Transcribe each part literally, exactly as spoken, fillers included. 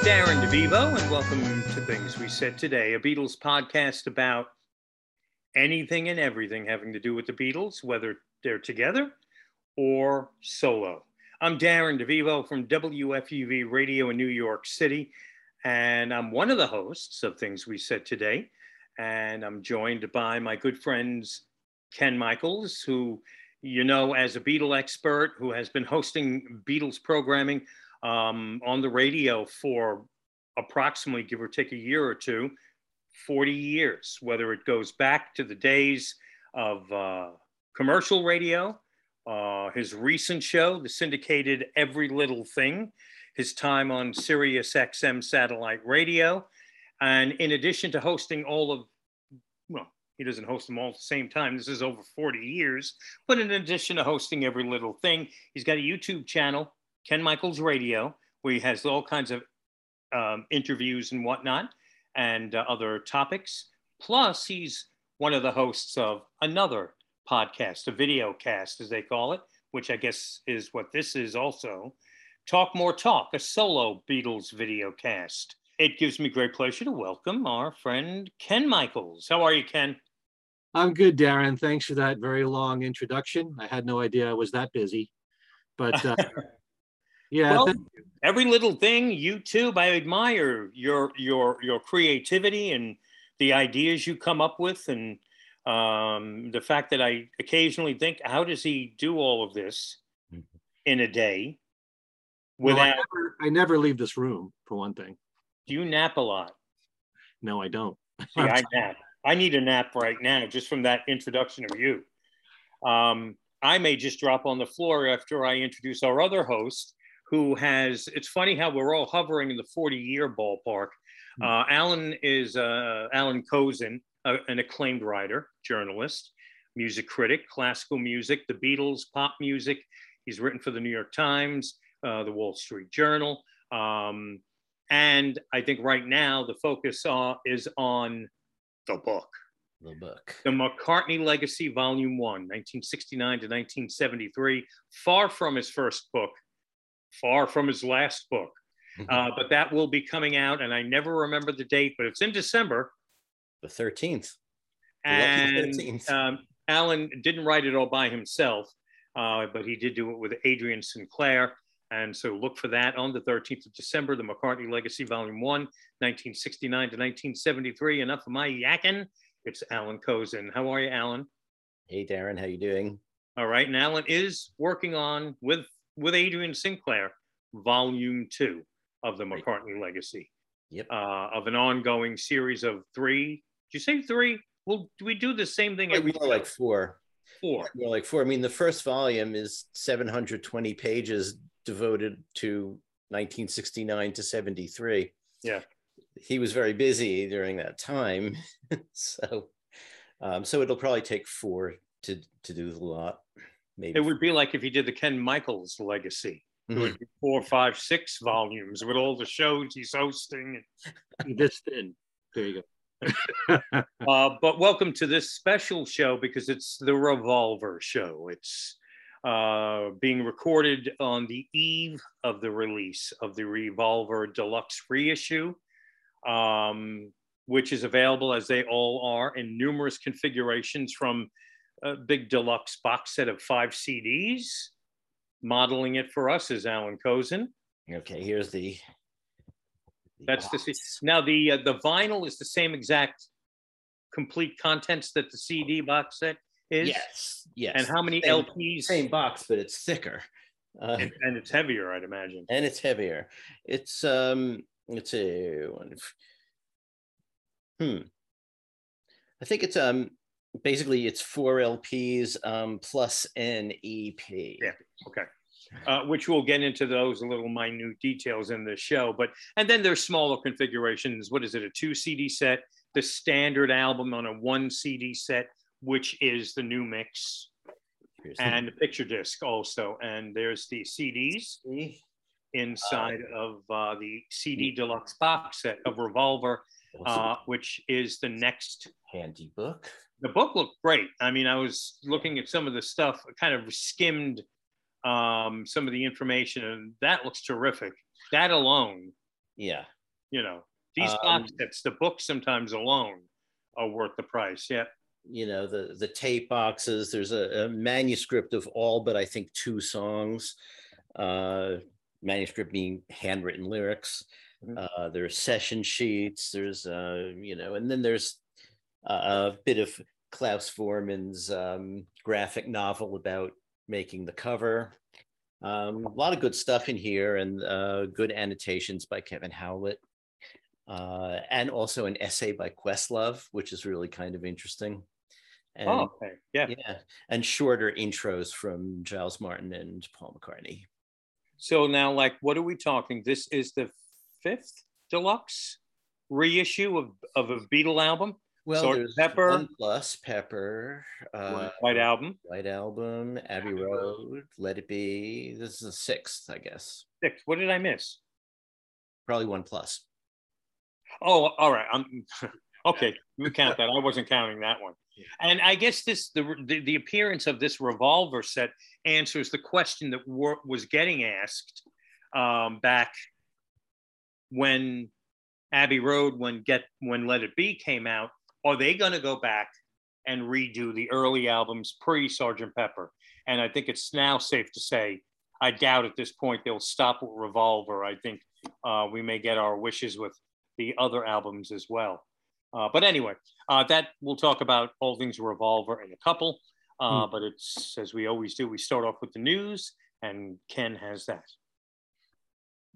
Darren DeVivo, and welcome to Things We Said Today, a Beatles podcast about anything and everything having to do with the Beatles, whether they're together or solo. I'm Darren DeVivo from W F U V Radio in New York City, and I'm one of the hosts of Things We Said Today, and I'm joined by my good friends Ken Michaels, who you know as a Beatle expert, who has been hosting Beatles programming Um, on the radio for approximately, give or take a year or two, forty years, whether it goes back to the days of uh, commercial radio, uh, his recent show, the syndicated Every Little Thing, his time on Sirius X M satellite radio. And in addition to hosting all of, well, he doesn't host them all at the same time. This is over forty years. But in addition to hosting Every Little Thing, he's got a YouTube channel, Ken Michaels Radio, where he has all kinds of um, interviews and whatnot and uh, other topics. Plus, he's one of the hosts of another podcast, a video cast, as they call it, which I guess is what this is also. Talk More Talk, a solo Beatles video cast. It gives me great pleasure to welcome our friend Ken Michaels. How are you, Ken? I'm good, Darren. Thanks for that very long introduction. I had no idea I was that busy, but... Uh... Yeah, well, Every Little Thing, YouTube, I admire your your your creativity and the ideas you come up with, and um, the fact that I occasionally think, how does he do all of this in a day? Without well, I, never, I never leave this room, for one thing. Do you nap a lot? No, I don't. See, I nap. I need a nap right now, just from that introduction of you. Um, I may just drop on the floor after I introduce our other host, who has, it's funny how we're all hovering in the forty-year ballpark. Uh, Alan is, uh, Alan Kozinn, a, an acclaimed writer, journalist, music critic, classical music, the Beatles, pop music. He's written for the New York Times, uh, the Wall Street Journal. Um, and I think right now the focus uh, is on the book. The book. The McCartney Legacy, Volume one, nineteen sixty-nine to nineteen seventy-three, far from his first book, far from his last book, uh, but that will be coming out, and I never remember the date, but it's in December. The thirteenth. The and thirteenth. Um, Alan didn't write it all by himself, uh, but he did do it with Adrian Sinclair, and so look for that on the thirteenth of December, The McCartney Legacy, Volume one, nineteen sixty-nine to nineteen seventy-three. Enough of my yakking. It's Alan Kozinn. How are you, Alan? Hey, Darren. How you doing? All right, and Alan is working on, with with Adrian Sinclair, volume two of the McCartney Legacy, yep. uh, of an ongoing series of three. Did you say three? Well, do we do the same thing? Like, more like four. Four. More like four. I mean, the first volume is seven hundred twenty pages devoted to nineteen sixty-nine to seventy-three. Yeah. He was very busy during that time. so um, so it'll probably take four to, to do the lot. Maybe. It would be like if you did the Ken Michaels Legacy. It would be four, five, six volumes with all the shows he's hosting. This thin. There you go. uh, but welcome to this special show, because it's the Revolver show. It's uh, being recorded on the eve of the release of the Revolver Deluxe reissue, um, which is available, as they all are, in numerous configurations, from a big deluxe box set of five C Ds. Modeling it for us is Alan Kozinn. Okay, here's the... the That's box. The C D. Now, the uh, the vinyl is the same exact complete contents that the C D box set is? Yes, yes. And how many same, L Ps? Same box, but it's thicker. Uh, and, and it's heavier, I'd imagine. And it's heavier. It's, um, it's a... Hmm. I think it's... um. Basically, it's four L Ps um, plus an E P. Yeah, okay. Uh, which we'll get into those little minute details in the show. But and then there's smaller configurations. What is it, a two C D set? The standard album on a one C D set, which is the new mix. Here's and the picture disc also. And there's the C Ds inside uh, of uh, the C D Deluxe box set of Revolver. uh, which is the next handy book. The book looked great. I mean, I was looking at some of the stuff, kind of skimmed um, some of the information, and that looks terrific. That alone, yeah, you know, these um, box sets, the books sometimes alone are worth the price. Yeah. You know, the the tape boxes, there's a, a manuscript of all but I think two songs, uh manuscript being handwritten lyrics. Mm-hmm. Uh there's session sheets, there's uh you know, and then there's a, a bit of Klaus Voormann's um graphic novel about making the cover. Um a lot of good stuff in here, and uh good annotations by Kevin Howlett. Uh, and also an essay by Questlove, which is really kind of interesting. And, oh, okay. Yeah. Yeah. And shorter intros from Giles Martin and Paul McCartney. So now, like, what are we talking? This is the fifth deluxe reissue of, of a Beatle album? Well, so there's Pepper, one plus Pepper, uh, White Album, White Album, Abbey Road, Let It Be. This is the sixth, I guess. Sixth. What did I miss? Probably one plus. Oh, all right. I'm okay. You count that. I wasn't counting that one. And I guess this the the, the appearance of this Revolver set answers the question that were, was getting asked um, back when Abbey Road, when Get when Let It Be came out. Are they going to go back and redo the early albums pre Sergeant Pepper? And I think it's now safe to say I doubt at this point they'll stop with Revolver. I think uh, we may get our wishes with the other albums as well, uh, but anyway, uh, that we'll talk about all things Revolver in a couple. Uh, mm. But it's as we always do, we start off with the news, and Ken has that.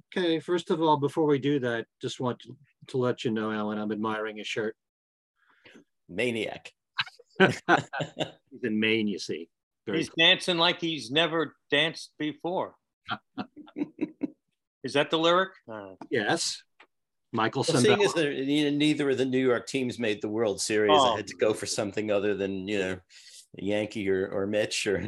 Okay, first of all, before we do that, just want to, to let you know, Alan, I'm admiring your shirt. Maniac. He's in Maine, you see. Very he's cool. Dancing like he's never danced before. Is that the lyric? Uh, yes. Michael, well, seeing as neither of the New York teams made the World Series, oh. I had to go for something other than, you know, Yankee or, or Mitch. Or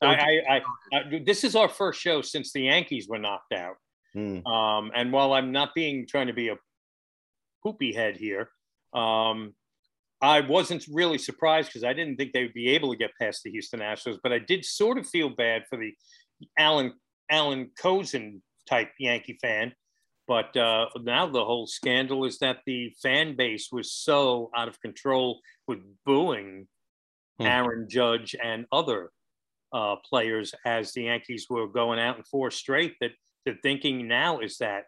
I, I, I, I, this is our first show since the Yankees were knocked out. Mm. Um, and while I'm not being trying to be a poopy head here, um, I wasn't really surprised because I didn't think they would be able to get past the Houston Astros. But I did sort of feel bad for the Alan Alan Kozinn type Yankee fan. But uh, now the whole scandal is that the fan base was so out of control with booing hmm. Aaron Judge and other uh, players as the Yankees were going out in four straight that the thinking now is that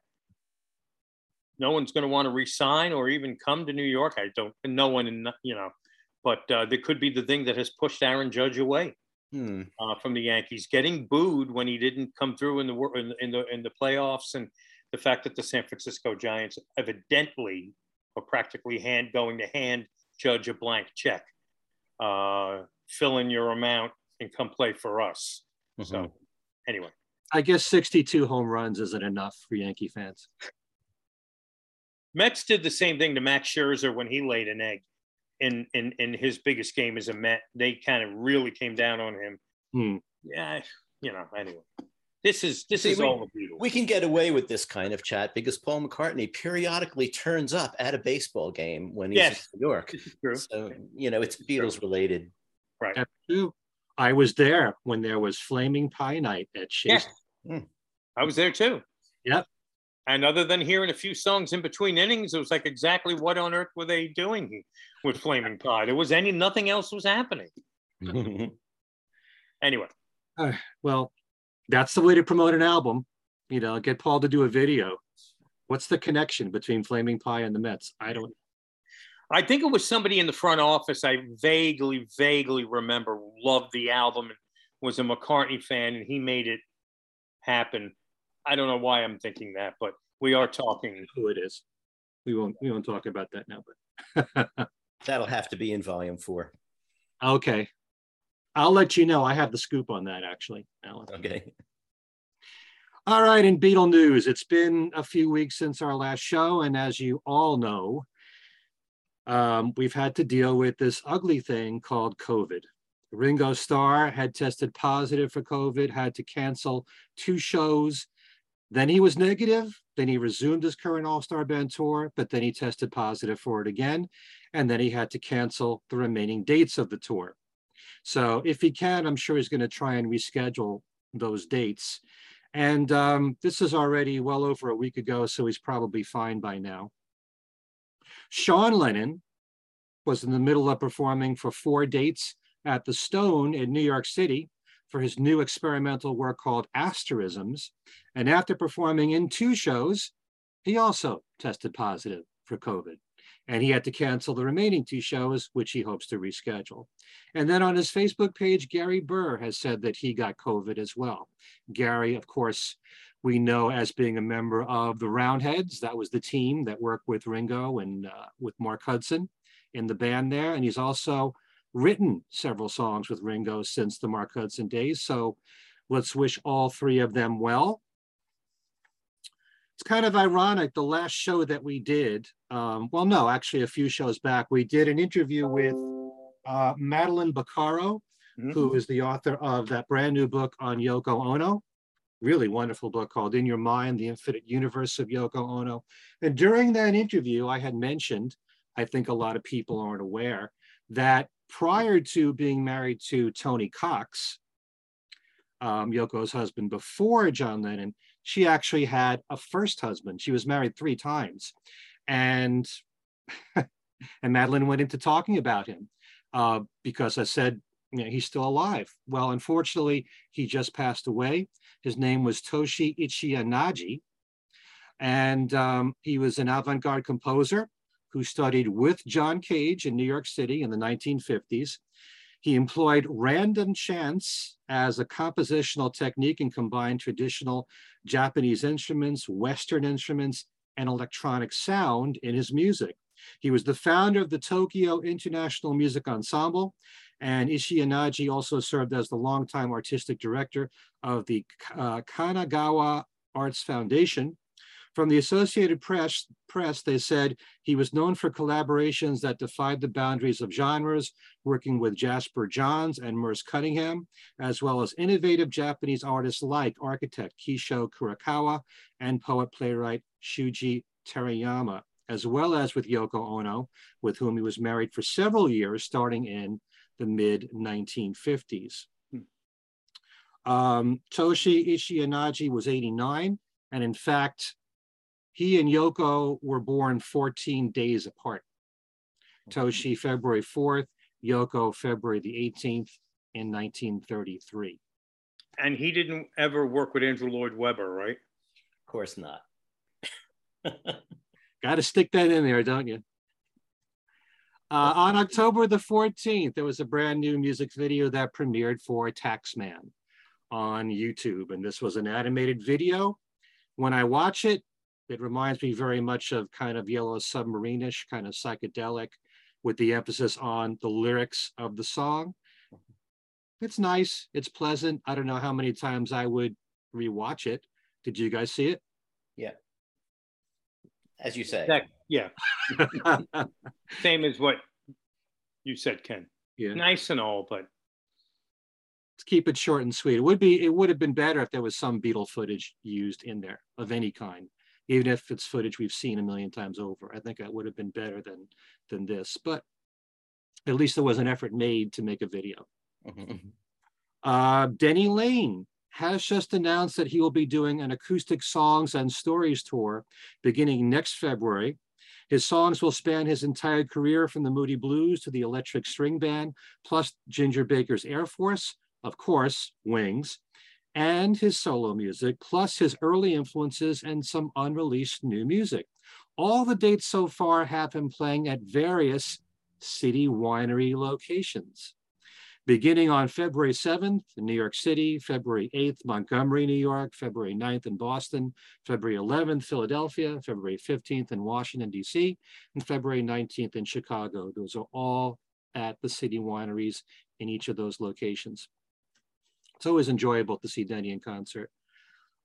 no one's going to want to resign or even come to New York. I don't, no one, in, you know, but uh, there could be the thing that has pushed Aaron Judge away hmm. uh, from the Yankees, getting booed when he didn't come through in the in, in the in the playoffs and. The fact that the San Francisco Giants evidently or practically hand going to hand Judge a blank check, uh, fill in your amount and come play for us. Mm-hmm. So anyway, I guess sixty-two home runs isn't enough for Yankee fans. Mets did the same thing to Max Scherzer when he laid an egg in, in, in his biggest game as a Met. They kind of really came down on him. Mm. Yeah. You know, anyway. This is this See, is we, all the Beatles. We can get away with this kind of chat because Paul McCartney periodically turns up at a baseball game when he's yes, in New York. True. So you know it's Beatles true. Related. Right. I was there when there was Flaming Pie Night at Shea. Yeah. Mm. I was there too. Yep. And other than hearing a few songs in between innings, it was like exactly what on earth were they doing with Flaming Pie? There was any nothing else was happening. Anyway. Uh, well. That's the way to promote an album, you know, get Paul to do a video. What's the connection between Flaming Pie and the Mets? I don't know. I think it was somebody in the front office. I vaguely, vaguely remember loved the album and was a McCartney fan and he made it happen. I don't know why I'm thinking that, but we are talking. Who it is. We won't, we won't talk about that now, but. That'll have to be in volume four. Okay. I'll let you know. I have the scoop on that, actually, Alan. Okay. All right, in Beatle news, it's been a few weeks since our last show, and as you all know, um, we've had to deal with this ugly thing called COVID. Ringo Starr had tested positive for COVID, had to cancel two shows. Then he was negative, Then he resumed his current All-Star Band tour, but then he tested positive for it again, and then he had to cancel the remaining dates of the tour. So if he can, I'm sure he's going to try and reschedule those dates. And um, this is already well over a week ago, so he's probably fine by now. Sean Lennon was in the middle of performing for four dates at the Stone in New York City for his new experimental work called Asterisms. And after performing in two shows, he also tested positive for COVID. And he had to cancel the remaining two shows, which he hopes to reschedule. And then on his Facebook page, Gary Burr has said that he got COVID as well. Gary, of course, we know as being a member of the Roundheads. That was the team that worked with Ringo and uh, with Mark Hudson in the band there. And he's also written several songs with Ringo since the Mark Hudson days. So let's wish all three of them well. It's kind of ironic, the last show that we did, um, well, no, actually a few shows back, we did an interview with uh, Madeleine Bacaro, mm-hmm. who is the author of that brand new book on Yoko Ono, really wonderful book called In Your Mind, The Infinite Universe of Yoko Ono. And during that interview, I had mentioned, I think a lot of people aren't aware, that prior to being married to Tony Cox, um, Yoko's husband before John Lennon, she actually had a first husband. She was married three times. And, and Madeleine went into talking about him uh, because I said, you know, he's still alive. Well, unfortunately, he just passed away. His name was Toshi Ichiyanagi. And um, he was an avant-garde composer who studied with John Cage in New York City in the nineteen fifties. He employed random chance as a compositional technique and combined traditional Japanese instruments, Western instruments, and electronic sound in his music. He was the founder of the Tokyo International Music Ensemble, and Ichiyanagi also served as the longtime artistic director of the uh, Kanagawa Arts Foundation. From the Associated Press, Press, they said he was known for collaborations that defied the boundaries of genres, working with Jasper Johns and Merce Cunningham, as well as innovative Japanese artists like architect Kisho Kurakawa and poet-playwright Shuji Terayama, as well as with Yoko Ono, with whom he was married for several years, starting in the mid nineteen fifties. Hmm. Um, Toshi Ichiyanagi was eighty-nine, and in fact, he and Yoko were born fourteen days apart. Toshi, February fourth, Yoko, February the eighteenth in nineteen thirty-three. And he didn't ever work with Andrew Lloyd Webber, right? Of course not. Got to stick that in there, don't you? Uh, on October the fourteenth, there was a brand new music video that premiered for Taxman on YouTube. And this was an animated video. When I watch it, it reminds me very much of kind of Yellow Submarine-ish, kind of psychedelic, with the emphasis on the lyrics of the song. It's nice. It's pleasant. I don't know how many times I would rewatch it. Did you guys see it? Yeah. As you say. That, yeah. Same as what you said, Ken. Yeah. Nice and all, but let's keep it short and sweet. It would be. It would have been better if there was some Beatle footage used in there of any kind. Even if it's footage we've seen a million times over. I think that would have been better than, than this, but at least there was an effort made to make a video. Mm-hmm. uh, Denny Lane has just announced that he will be doing an acoustic songs and stories tour beginning next February. His songs will span his entire career from the Moody Blues to the Electric String Band, plus Ginger Baker's Air Force, of course, Wings, and his solo music, plus his early influences and some unreleased new music. All the dates so far have him playing at various city winery locations. Beginning on February seventh in New York City, February eighth, Montgomery, New York, February ninth in Boston, February eleventh, Philadelphia, February fifteenth in Washington, D C, and February nineteenth in Chicago. Those are all at the city wineries in each of those locations. It's always enjoyable to see Denny in concert.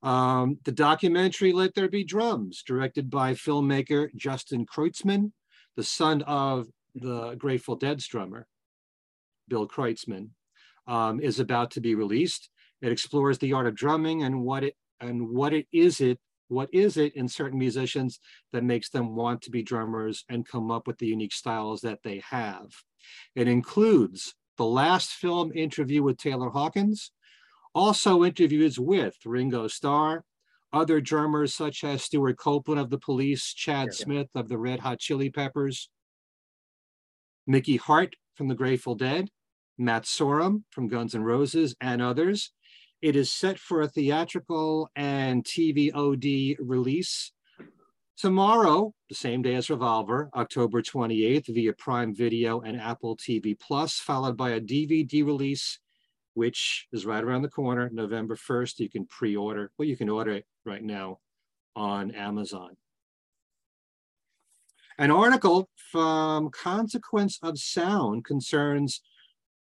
Um, the documentary Let There Be Drums, directed by filmmaker Justin Kreutzmann, the son of the Grateful Dead's drummer, Bill Kreutzmann, um, is about to be released. It explores the art of drumming and what it and what it is it what is it in certain musicians that makes them want to be drummers and come up with the unique styles that they have. It includes the last film interview with Taylor Hawkins, also interviews with Ringo Starr, other drummers such as Stuart Copeland of the Police, Chad yeah, Smith yeah. of the Red Hot Chili Peppers, Mickey Hart from the Grateful Dead, Matt Sorum from Guns N' Roses, and others. It is set for a theatrical and T V O D release tomorrow, the same day as Revolver, October twenty-eighth, via Prime Video and Apple T V Plus, followed by a D V D release, which is right around the corner, November first. You can pre-order, well, you can order it right now on Amazon. An article from Consequence of Sound concerns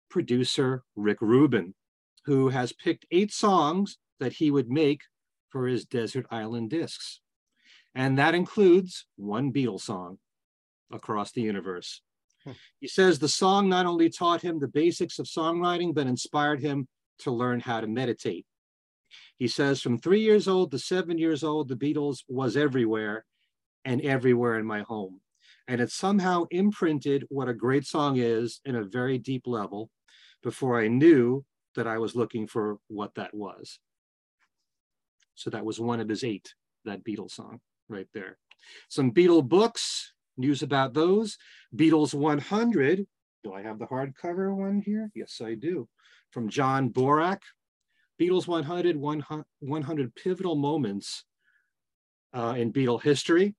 producer Rick Rubin, who has picked eight songs that he would make for his Desert Island discs. And that includes one Beatles song, Across the Universe. Huh. He says the song not only taught him the basics of songwriting, but inspired him to learn how to meditate. He says from three years old to seven years old, the Beatles was everywhere and everywhere in my home. And it somehow imprinted what a great song is in a very deep level before I knew that I was looking for what that was. So that was one of his eight, that Beatles song right there. Some Beatle books, news about those. Beatles one hundred, do I have the hardcover one here? Yes, I do. From John Borack. Beatles one hundred, one hundred pivotal moments uh, in Beatle history.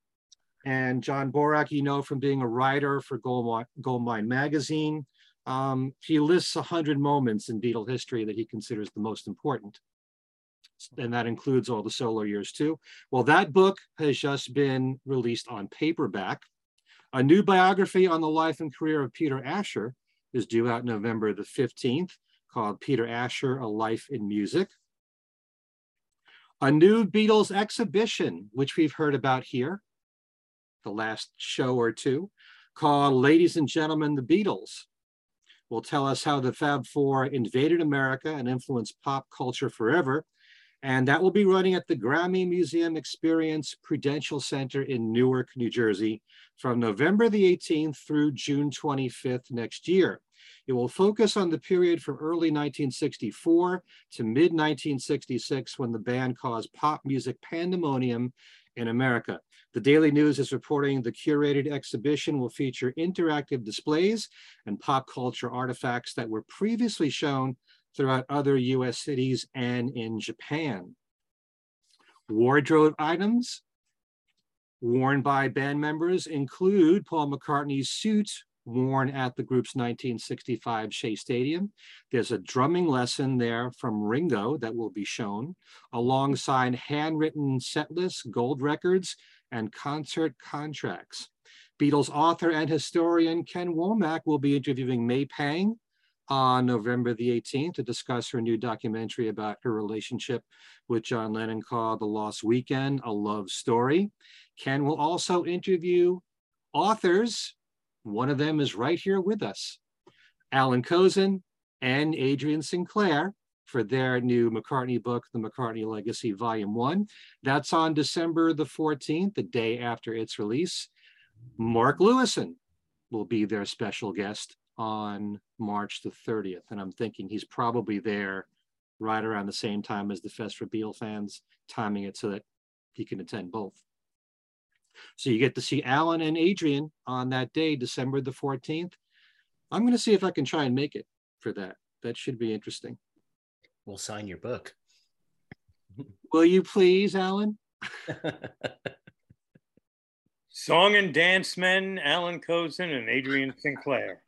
And John Borack, you know, from being a writer for Goldmine, Goldmine magazine. Um, he lists one hundred moments in Beatle history that he considers the most important. And that includes all the solo years too. Well, that book has just been released on paperback. A new biography on the life and career of Peter Asher is due out November the fifteenth, called Peter Asher, A Life in Music. A new Beatles exhibition, which we've heard about here, the last show or two, called Ladies and Gentlemen, the Beatles, will tell us how the Fab Four invaded America and influenced pop culture forever. And that will be running at the Grammy Museum Experience Prudential Center in Newark, New Jersey, from November the eighteenth through June twenty-fifth next year. It will focus on the period from early nineteen sixty-four to mid nineteen sixty-six, when the band caused pop music pandemonium in America. The Daily News is reporting the curated exhibition will feature interactive displays and pop culture artifacts that were previously shown throughout other U S cities and in Japan. Wardrobe items worn by band members include Paul McCartney's suit worn at the group's nineteen sixty-five Shea Stadium. There's a drumming lesson there from Ringo that will be shown, alongside handwritten set lists, gold records, and concert contracts. Beatles author and historian Ken Womack will be interviewing May Pang on November the eighteenth to discuss her new documentary about her relationship with John Lennon, called The Lost Weekend, A Love Story. Ken will also interview authors. One of them is right here with us, Alan Kozinn and Adrian Sinclair, for their new McCartney book, The McCartney Legacy, Volume one. That's on December the fourteenth, the day after its release. Mark Lewison will be their special guest on March the thirtieth. And I'm thinking he's probably there right around the same time as the Fest for Beatle Fans, timing it so that he can attend both. So you get to see Alan and Adrian on that day, December the fourteenth. I'm going to see if I can try and make it for that. That should be interesting. We'll sign your book. Will you please, Alan? Song and dance men, Alan Kozinn and Adrian Sinclair.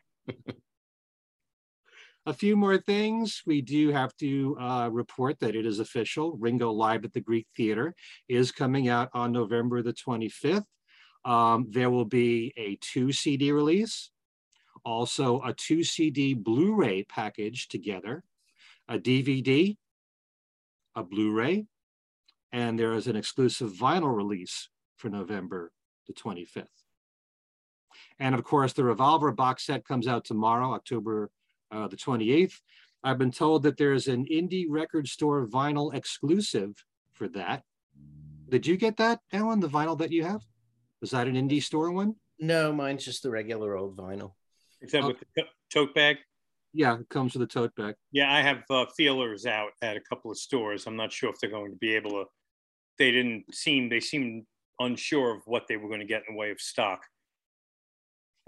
A few more things. We do have to uh, report that it is official. Ringo Live at the Greek Theater is coming out on November the twenty-fifth. Um, there will be a two C D release, also a two C D Blu-ray package together, a D V D, a Blu-ray, and there is an exclusive vinyl release for November the twenty-fifth. And of course, the Revolver box set comes out tomorrow, October Uh, the twenty-eighth. I've been told that there's an indie record store vinyl exclusive for that, Did you get that, Alan, the vinyl that you have? Was that an indie store one? No, mine's just the regular old vinyl. Except okay. with the tote bag? Yeah, it comes with a tote bag. Yeah, I have uh, feelers out at a couple of stores. I'm not sure if they're going to be able to. They didn't seem, they seemed unsure of what they were going to get in the way of stock.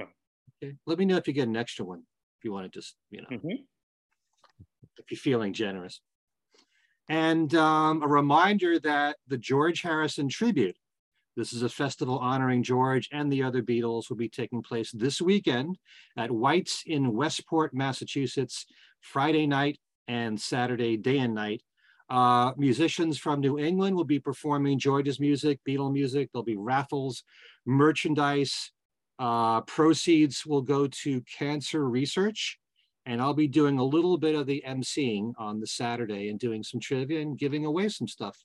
So. Okay. Let me know if you get an extra one, if you want to just, you know, mm-hmm. if you're feeling generous. And um, a reminder that the George Harrison Tribute, this is a festival honoring George and the other Beatles, will be taking place this weekend at White's in Westport, Massachusetts, Friday night and Saturday day and night. Uh, musicians from New England will be performing George's music, Beatle music. There'll be raffles, merchandise. Uh, proceeds will go to cancer research. And I'll be doing a little bit of the emceeing on the Saturday and doing some trivia and giving away some stuff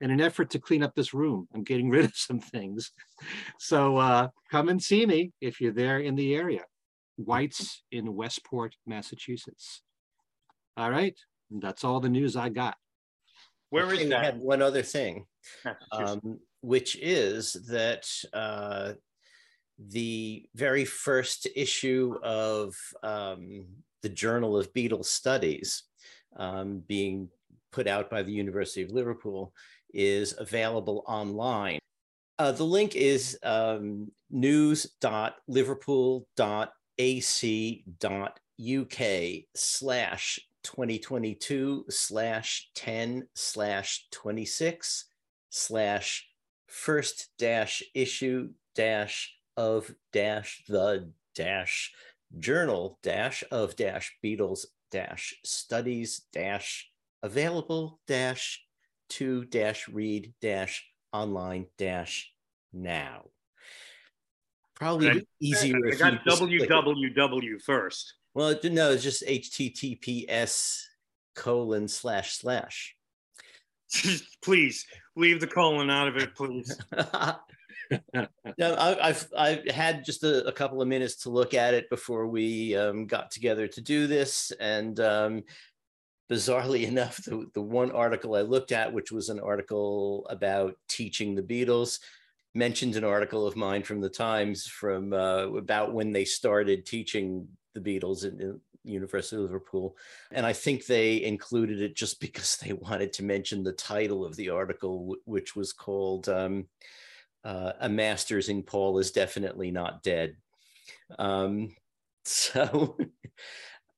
in an effort to clean up this room. I'm getting rid of some things. So uh, come and see me if you're there in the area. White's in Westport, Massachusetts. All right, that's all the news I got. Where is that? I had one other thing, um, which is that uh, the very first issue of um, the Journal of Beatles Studies um, being put out by the University of Liverpool is available online. Uh, the link is um, news dot liverpool dot a c dot u k slash twenty twenty-two slash ten slash twenty-six slash first dash issue dash of dash the dash journal dash of dash beatles dash studies dash available dash to dash read dash online dash now. Probably easier. I got W W W first. Well, no, it's just H T T P S colon slash slash. Please leave the colon out of it, please. No, I, I've I've had just a, a couple of minutes to look at it before we um, got together to do this, and um, bizarrely enough, the, the one article I looked at, which was an article about teaching the Beatles, mentioned an article of mine from the Times from uh, about when they started teaching the Beatles in, in University of Liverpool. And I think they included it just because they wanted to mention the title of the article, which was called um, uh, A Masters in Paul is Definitely Not Dead. Um, so,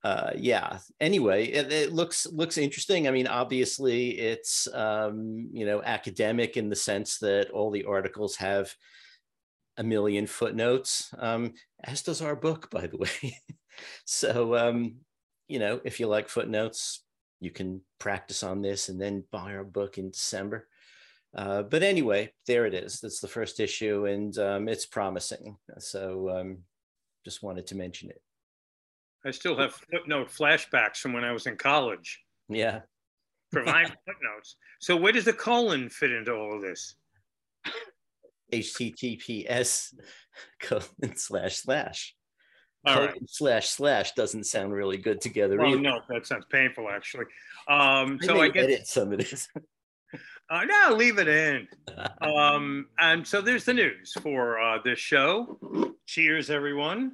uh, yeah, anyway, it, it looks looks interesting. I mean, obviously it's, um, you know, academic in the sense that all the articles have a million footnotes, um, as does our book, by the way. So, um, you know, if you like footnotes, you can practice on this and then buy our book in December. Uh, but anyway, there it is. That's the first issue, and um, it's promising. So um, just wanted to mention it. I still have footnote flashbacks from when I was in college. Yeah. Provide footnotes. So where does the colon fit into all of this? H T T P S colon slash slash. All right. Slash slash doesn't sound really good together. Oh, well, no, that sounds painful, actually. Um, I so I guess edit some of this. Uh, no, leave it in. Um, and so there's the news for uh, this show. Cheers, everyone.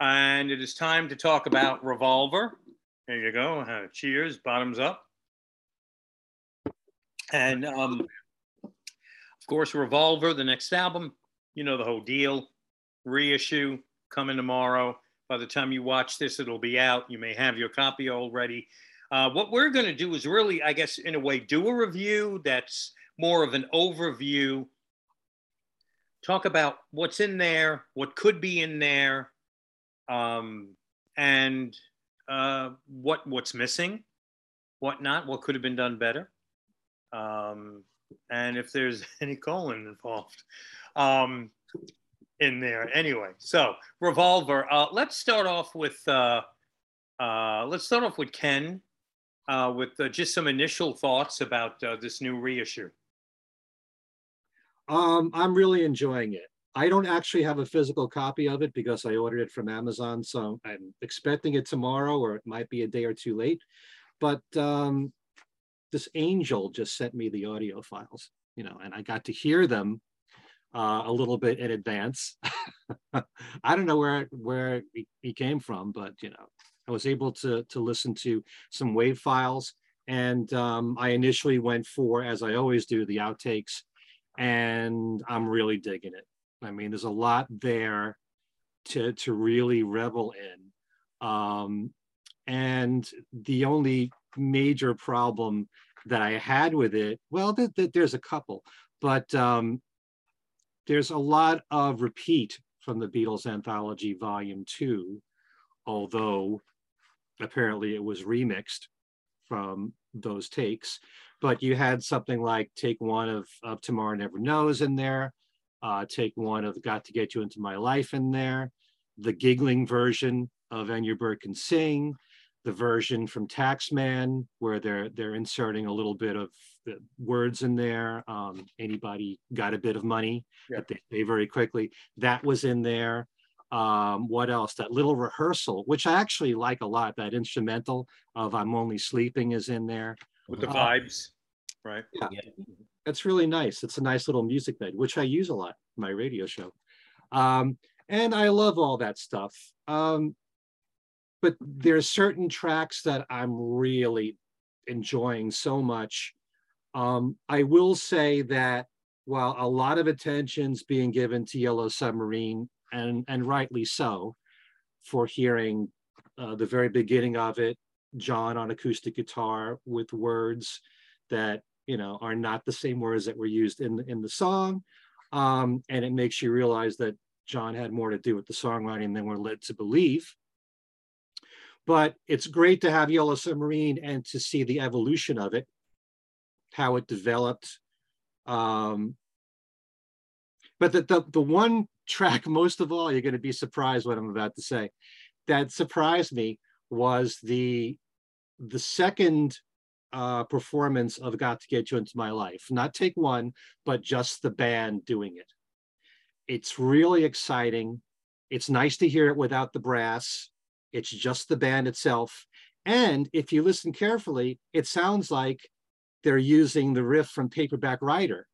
And it is time to talk about Revolver. There you go. Uh, cheers, bottoms up. And um, of course, Revolver, the next album, you know the whole deal, reissue. Coming tomorrow. By the time you watch this, it'll be out. You may have your copy already. Uh, what we're going to do is really, I guess, in a way, do a review that's more of an overview. Talk about what's in there, what could be in there, um, and uh, what what's missing, what not, what could have been done better, um, and if there's any colon involved. Um, in there anyway. So Revolver, uh, let's start off with uh, uh, let's start off with Ken uh, with uh, just some initial thoughts about uh, this new reissue. Um, I'm really enjoying it. I don't actually have a physical copy of it because I ordered it from Amazon, so I'm expecting it tomorrow, or it might be a day or two late, but um, this angel just sent me the audio files. you know, and I got to hear them uh, a little bit in advance. I don't know where where he came from, but you know, I was able to to listen to some wave files, and um, I initially went for, as I always do, the outtakes, and I'm really digging it. I mean, there's a lot there to to really revel in, um, and the only major problem that I had with it, well, th th there's a couple, but um, there's a lot of repeat from the Beatles Anthology Volume Two, although apparently it was remixed from those takes. But you had something like take one of, of Tomorrow Never Knows in there, uh, take one of Got to Get You Into My Life in there, the giggling version of And Your Bird Can Sing, the version from Taxman where they're they're inserting a little bit of the words in there. Um, anybody got a bit of money? Yeah. That they say very quickly. That was in there. Um, what else? That little rehearsal, which I actually like a lot. That instrumental of I'm Only Sleeping is in there. With the vibes, uh, right? Yeah. Yeah, that's really nice. It's a nice little music bed, which I use a lot in my radio show. Um, and I love all that stuff. Um, but there's certain tracks that I'm really enjoying so much. Um, I will say that while a lot of attention's being given to Yellow Submarine, and, and rightly so, for hearing uh, the very beginning of it, John on acoustic guitar with words that, you know, are not the same words that were used in, in the song. Um, and it makes you realize that John had more to do with the songwriting than we're led to believe. But it's great to have Yellow Submarine and to see the evolution of it, how it developed. Um, but the, the, the one track, most of all, you're going to be surprised what I'm about to say, that surprised me was the the second uh, performance of Got to Get You Into My Life. Not take one, but just the band doing it. It's really exciting. It's nice to hear it without the brass. It's just the band itself. And if you listen carefully, it sounds like they're using the riff from Paperback Writer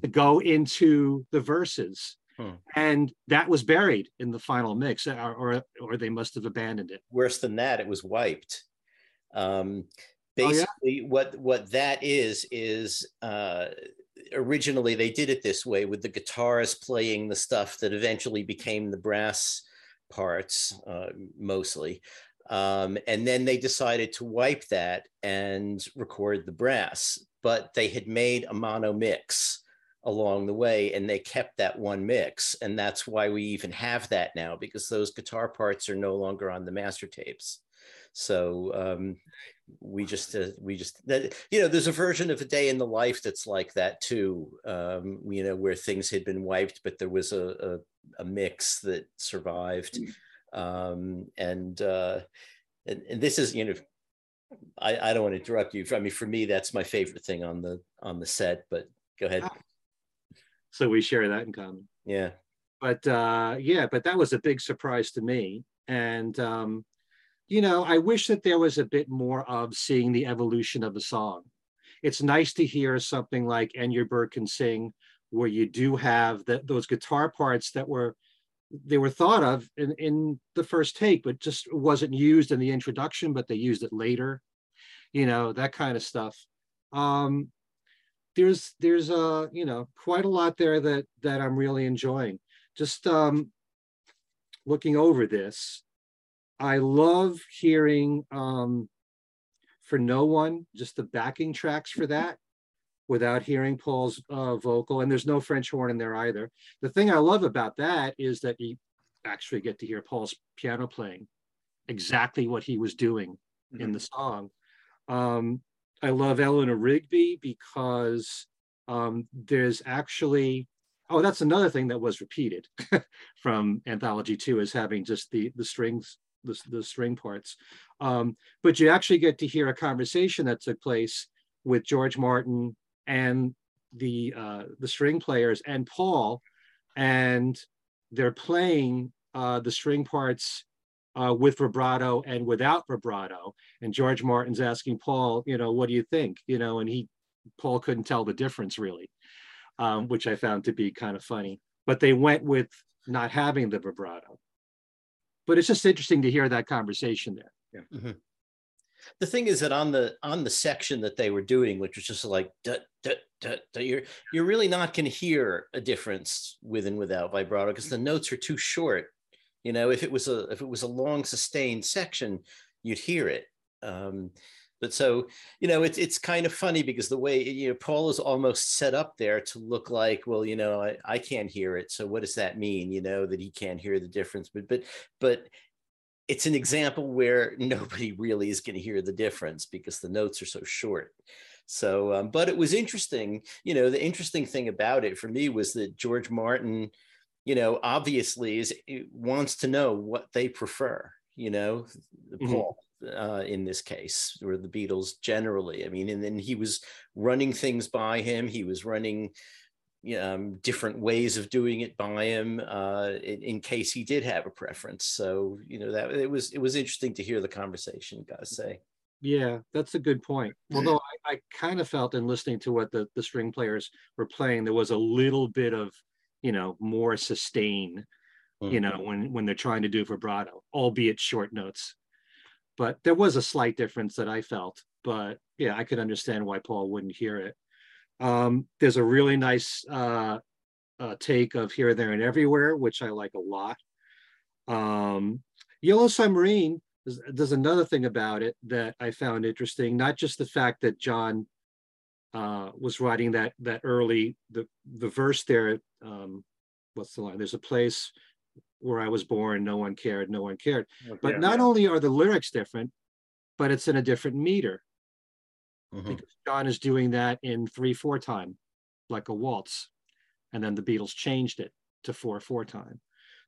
to go into the verses. Hmm. And that was buried in the final mix, or, or or they must have abandoned it. Worse than that, it was wiped. Um, basically, oh, yeah? what what that is is uh, originally they did it this way with the guitars playing the stuff that eventually became the brass parts, uh, mostly, um, and then they decided to wipe that and record the brass. But they had made a mono mix along the way, and they kept that one mix, and that's why we even have that now, because those guitar parts are no longer on the master tapes. So um, we just uh, we just that, you know, there's a version of A Day in the Life that's like that too, um, you know, where things had been wiped, but there was a a, a mix that survived, um, and, uh, and and this is, you know, I, I don't want to interrupt you. I mean, for me, that's my favorite thing on the on the set. But go ahead. Ah. So we share that in common. Yeah. But uh, yeah, but that was a big surprise to me. And, um, you know, I wish that there was a bit more of seeing the evolution of a song. It's nice to hear something like And Your Bird Can Sing, where you do have the, those guitar parts that were, they were thought of in, in the first take, but just wasn't used in the introduction, but they used it later, you know, that kind of stuff. Um, There's there's a uh, you know, quite a lot there that that I'm really enjoying. Just um, looking over this, I love hearing um, For No One, just the backing tracks for that, without hearing Paul's uh, vocal, and there's no French horn in there either. The thing I love about that is that you actually get to hear Paul's piano playing, exactly what he was doing mm-hmm. in the song. Um, I love Eleanor Rigby because um, there's actually, oh, that's another thing that was repeated from Anthology two, is having just the, the strings, the, the string parts. Um, but you actually get to hear a conversation that took place with George Martin and the, uh, the string players and Paul, and they're playing uh, the string parts Uh, with vibrato and without vibrato. And George Martin's asking Paul, you know, what do you think? You know, and he Paul couldn't tell the difference really, um, which I found to be kind of funny. But they went with not having the vibrato. But it's just interesting to hear that conversation there. Yeah. Mm-hmm. The thing is that on the on the section that they were doing, which was just like duh, duh, duh, duh, you're you're really not going to hear a difference with and without vibrato because the notes are too short. You know, if it was a if it was a long sustained section, you'd hear it. Um, but so, you know, it's it's kind of funny because the way, you know, Paul is almost set up there to look like, well, you know, I, I can't hear it. So what does that mean? You know, that he can't hear the difference. But but but it's an example where nobody really is going to hear the difference because the notes are so short. So um, but it was interesting. You know, the interesting thing about it for me was that George Martin, you know, obviously is wants to know what they prefer, you know, mm-hmm. Paul. Uh, in this case, or the Beatles generally. I mean, and then he was running things by him. He was running um, different ways of doing it by him uh, in, in case he did have a preference. So, you know, that it was it was interesting to hear the conversation, gotta say. Yeah, that's a good point. Although I, I kind of felt in listening to what the, the string players were playing, there was a little bit of, you know, more sustain, mm-hmm. you know, when, when they're trying to do vibrato, albeit short notes. But there was a slight difference that I felt, but yeah, I could understand why Paul wouldn't hear it. Um, there's a really nice uh, uh, take of Here, There, and Everywhere, which I like a lot. Um, Yellow Submarine, there's another thing about it that I found interesting, not just the fact that John uh, was writing that that early, the, the verse there, um, what's the line? There's a place where I was born, no one cared, no one cared. Okay, but not yeah. only are the lyrics different, but it's in a different meter. Mm-hmm. Because John is doing that in three, four time, like a waltz. And then the Beatles changed it to four, four time.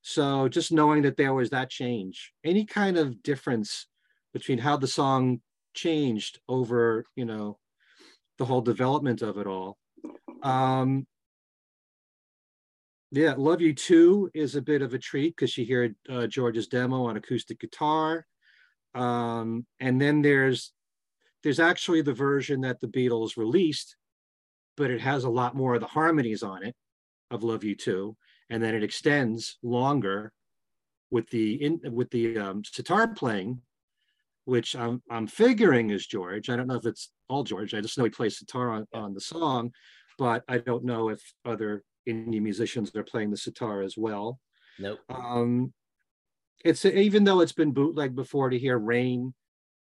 So just knowing that there was that change, any kind of difference between how the song changed over, you know, the whole development of it all. Um, Yeah, Love You Too is a bit of a treat because you hear uh, George's demo on acoustic guitar. Um, and then there's there's actually the version that the Beatles released, but it has a lot more of the harmonies on it of Love You Too. And then it extends longer with the in, with the um, sitar playing, which I'm, I'm figuring is George. I don't know if it's all George. I just know he plays sitar on, on the song, but I don't know if other indie musicians that are playing the sitar as well. Nope. Um, it's even though it's been bootlegged before, to hear Rain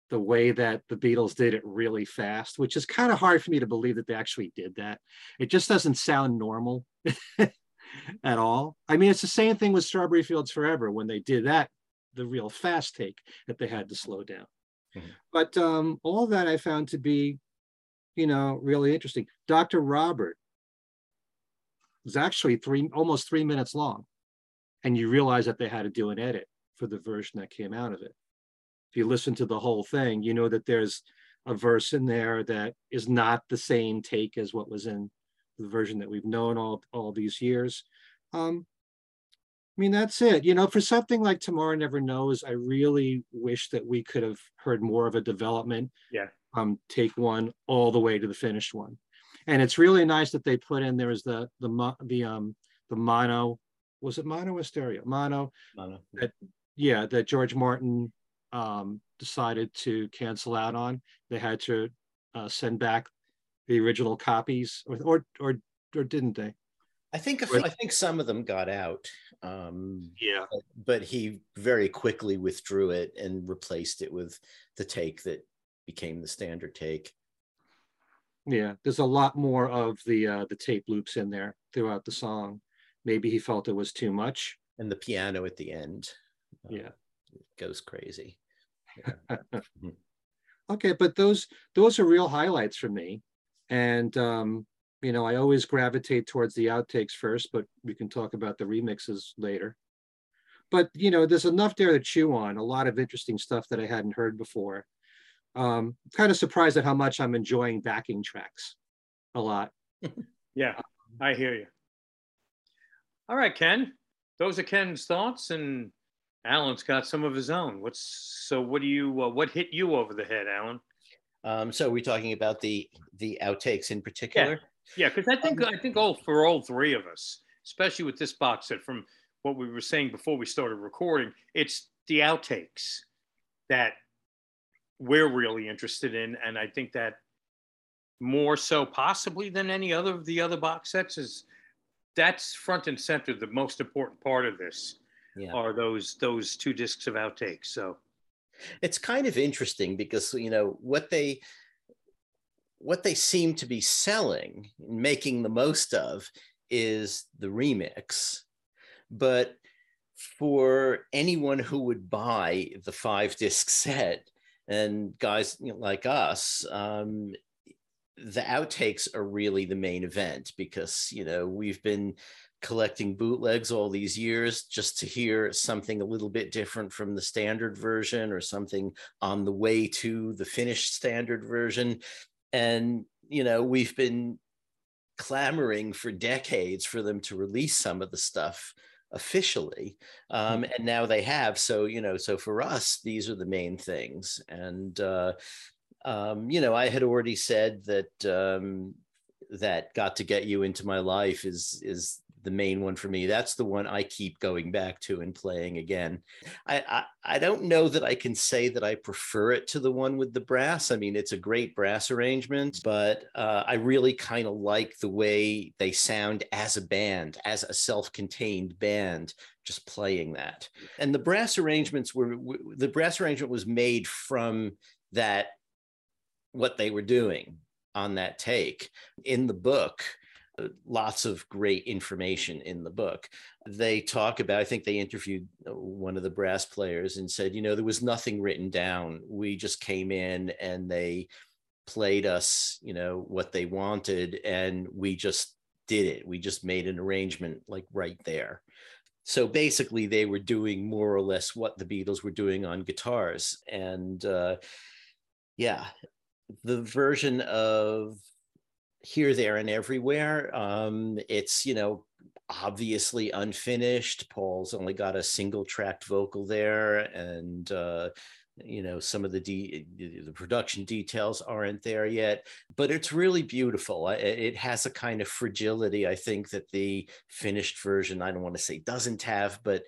the way that the Beatles did it really fast, which is kind of hard for me to believe that they actually did that. It just doesn't sound normal at all. I mean, it's the same thing with Strawberry Fields Forever when they did that, the real fast take that they had to slow down. Mm-hmm. But um, all that I found to be, you know, really interesting. Doctor Robert was actually three, almost three minutes long. And you realize that they had to do an edit for the version that came out of it. If you listen to the whole thing, you know that there's a verse in there that is not the same take as what was in the version that we've known all, all these years. Um, I mean, that's it. You know, for something like Tomorrow Never Knows, I really wish that we could have heard more of a development. Yeah. Um, take one all the way to the finished one. And it's really nice that they put in there is the the the um the mono, was it mono or stereo? Mono. Mono. That, yeah, that George Martin um, decided to cancel out on. They had to uh, send back the original copies, or or or, or didn't they? I think a, or, I think some of them got out. Um, yeah. But, but he very quickly withdrew it and replaced it with the take that became the standard take. Yeah, there's a lot more of the uh, the tape loops in there throughout the song. Maybe he felt it was too much. And the piano at the end. Uh, yeah. It goes crazy. Yeah. Okay, but those those are real highlights for me. And, um, you know, I always gravitate towards the outtakes first, but we can talk about the remixes later. But, you know, there's enough there to chew on, a lot of interesting stuff that I hadn't heard before. Um, kind of surprised at how much I'm enjoying backing tracks a lot. Yeah, I hear you. All right, Ken, those are Ken's thoughts, and Alan's got some of his own. What's so what do you uh, what hit you over the head, Alan? Um, so we're talking about the the outtakes in particular. Yeah, because yeah, I think um, I think all for all three of us, especially with this box set, from what we were saying before we started recording, it's the outtakes that we're really interested in, and I think that more so possibly than any other of the other box sets is that's front and center. The most important part of this yeah. are those those two discs of outtakes. So it's kind of interesting because, you know, what they what they seem to be selling, making the most of, is the remix. But for anyone who would buy the five disc set, and guys you know, like us, um, the outtakes are really the main event because, you know, we've been collecting bootlegs all these years just to hear something a little bit different from the standard version or something on the way to the finished standard version. And, you know, we've been clamoring for decades for them to release some of the stuff officially. Um, and now they have. So, you know, so for us, these are the main things. And, uh, um, you know, I had already said that, um, that Got to Get You Into My Life is, is the main one for me. That's the one I keep going back to and playing again. I, I, I don't know that I can say that I prefer it to the one with the brass. I mean, it's a great brass arrangement, but uh, I really kind of like the way they sound as a band, as a self-contained band, just playing that. And the brass arrangements were, w- the brass arrangement was made from that, what they were doing on that take. In the book, lots of great information in the book. They talk about, I think they interviewed one of the brass players and said, you know, there was nothing written down. We just came in and they played us, you know, what they wanted. And we just did it. We just made an arrangement like right there. So basically they were doing more or less what the Beatles were doing on guitars. And uh, yeah, the version of Here, There, and Everywhere. Um, it's, you know, obviously unfinished. Paul's only got a single tracked vocal there. And, uh, you know, some of the de- the production details aren't there yet, but it's really beautiful. It has a kind of fragility, I think, that the finished version, I don't want to say doesn't have, but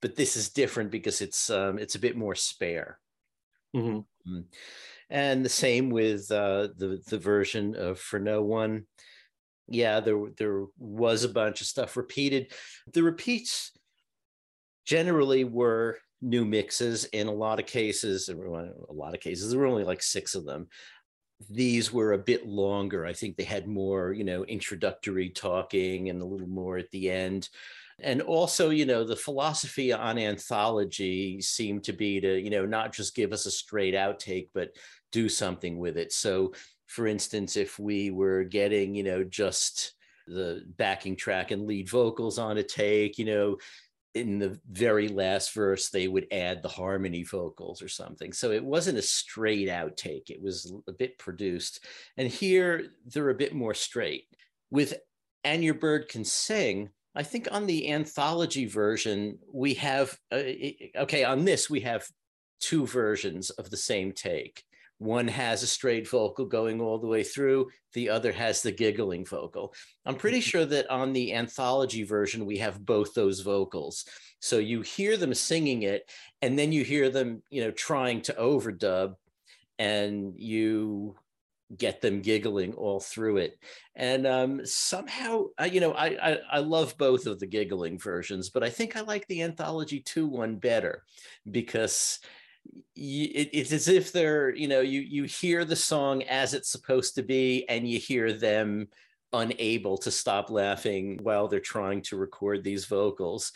but this is different because it's, um, it's a bit more spare. Mm-hmm. Mm-hmm. And the same with uh, the, the version of For No One. Yeah, there, there was a bunch of stuff repeated. The repeats generally were new mixes in a lot of cases. A lot of cases, there were only like six of them. These were a bit longer. I think they had more, you know, introductory talking and a little more at the end. And also, you know, the philosophy on anthology seemed to be to, you know, not just give us a straight outtake, but do something with it. So, for instance, if we were getting, you know, just the backing track and lead vocals on a take, you know, in the very last verse, they would add the harmony vocals or something. So it wasn't a straight outtake. It was a bit produced. And here, they're a bit more straight. With And Your Bird Can Sing, I think on the anthology version, we have, uh, okay, on this, we have two versions of the same take. One has a straight vocal going all the way through. The other has the giggling vocal. I'm pretty sure that on the anthology version, we have both those vocals. So you hear them singing it, and then you hear them, you know, trying to overdub, and you get them giggling all through it. And um, somehow, I, you know, I, I I love both of the giggling versions, but I think I like the anthology two one better because y- it, it's as if they're, you know, you you hear the song as it's supposed to be and you hear them unable to stop laughing while they're trying to record these vocals.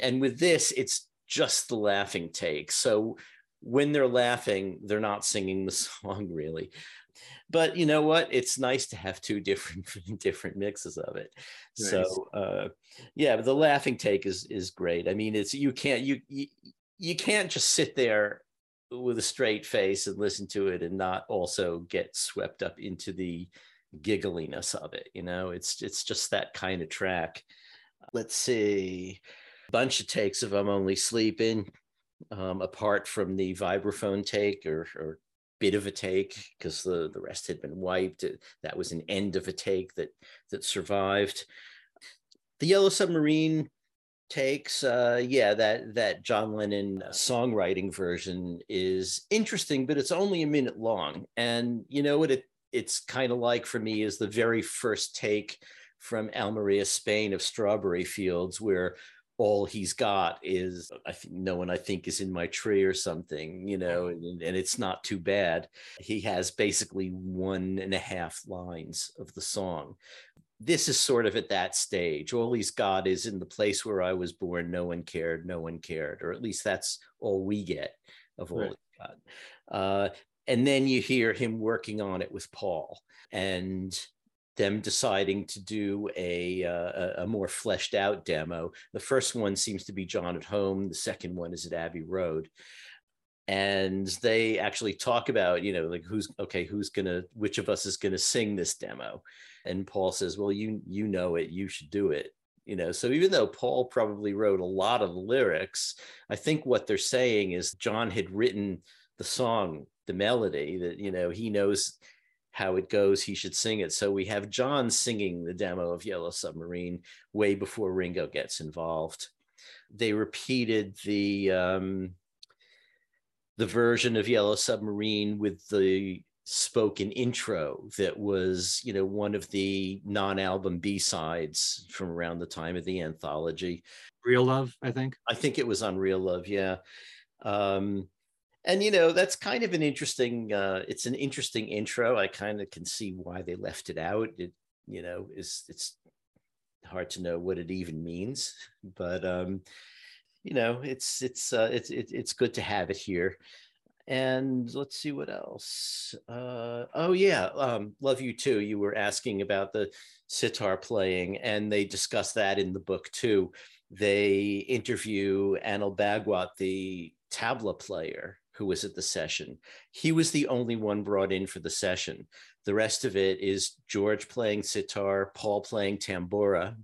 And with this, it's just the laughing take. So when they're laughing, they're not singing the song really. But you know what? It's nice to have two different different mixes of it. Nice. So uh, yeah, but the laughing take is is great. I mean, it's you can't you, you you can't just sit there with a straight face and listen to it and not also get swept up into the giggliness of it. You know, it's it's just that kind of track. Let's see, bunch of takes of I'm Only Sleeping, um, apart from the vibraphone take or or. bit of a take because the, the rest had been wiped. That was an end of a take that that survived. The Yellow Submarine takes, uh, yeah, that, that John Lennon songwriting version is interesting, but it's only a minute long. And you know what it, it's kind of like for me is the very first take from Almeria, Spain of Strawberry Fields, where all he's got is, I think, no one I think is in my tree or something, you know, and, and it's not too bad. He has basically one and a half lines of the song. This is sort of at that stage. All he's got is in the place where I was born, no one cared, no one cared, or at least that's all we get of all right. he's got. Uh, and then you hear him working on it with Paul and them deciding to do a, uh, a more fleshed out demo. The first one seems to be John at Home. The second one is at Abbey Road. And they actually talk about, you know, like who's, okay, who's gonna, which of us is gonna sing this demo? And Paul says, well, you, you know it, you should do it. You know, so even though Paul probably wrote a lot of the lyrics, I think what they're saying is John had written the song, the melody that, you know, he knows how it goes, he should sing it. So we have John singing the demo of Yellow Submarine way before Ringo gets involved. They repeated the um, the version of Yellow Submarine with the spoken intro that was, you know, one of the non-album B-sides from around the time of the anthology. Real Love, I think. I think it was on Real Love, yeah. Um, And, you know, that's kind of an interesting, uh, it's an interesting intro. I kind of can see why they left it out. It, you know, is it's hard to know what it even means, but, um, you know, it's, it's, uh, it's, it, it's good to have it here. And let's see what else. Uh, oh yeah. Um, Love You Too. You were asking about the sitar playing, and they discuss that in the book too. They interview Anil Bhagwat, the tabla player, who was at the session. He was the only one brought in for the session. The rest of it is George playing sitar, Paul playing tambora,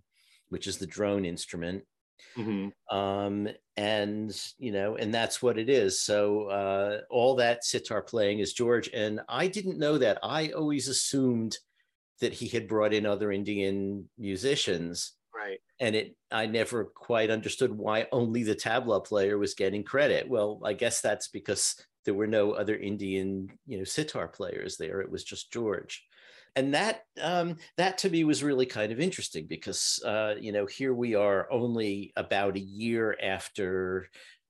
which is the drone instrument. Mm-hmm. Um, and, you know, and that's what it is. So uh, all that sitar playing is George. And I didn't know that. I always assumed that he had brought in other Indian musicians. Right. And it, I never quite understood why only the tabla player was getting credit. Well, I guess that's because there were no other Indian, you know, sitar players there. It was just George. And that, um, that to me was really kind of interesting because, uh, you know, here we are only about a year after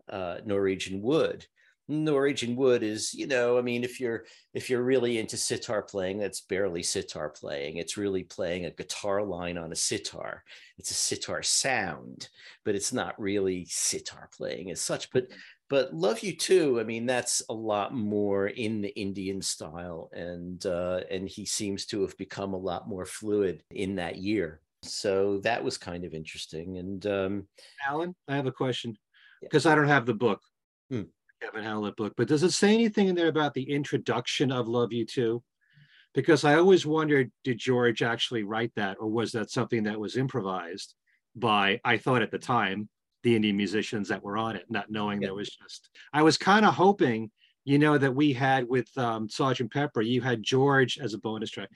uh, Norwegian Wood. Norwegian Wood is, you know, I mean, if you're if you're really into sitar playing, that's barely sitar playing. It's really playing a guitar line on a sitar. It's a sitar sound, but it's not really sitar playing as such. But but Love You Too, I mean, that's a lot more in the Indian style, and uh, and he seems to have become a lot more fluid in that year. So that was kind of interesting. And um, Alan, I have a question because yeah. I don't have the book. Hmm. Kevin Howlett book, but does it say anything in there about the introduction of Love You Too? Because I always wondered, did George actually write that, or was that something that was improvised by, I thought at the time, the Indian musicians that were on it, not knowing yeah. there was just, I was kind of hoping, you know, that we had with um, Sergeant Pepper, you had George as a bonus track,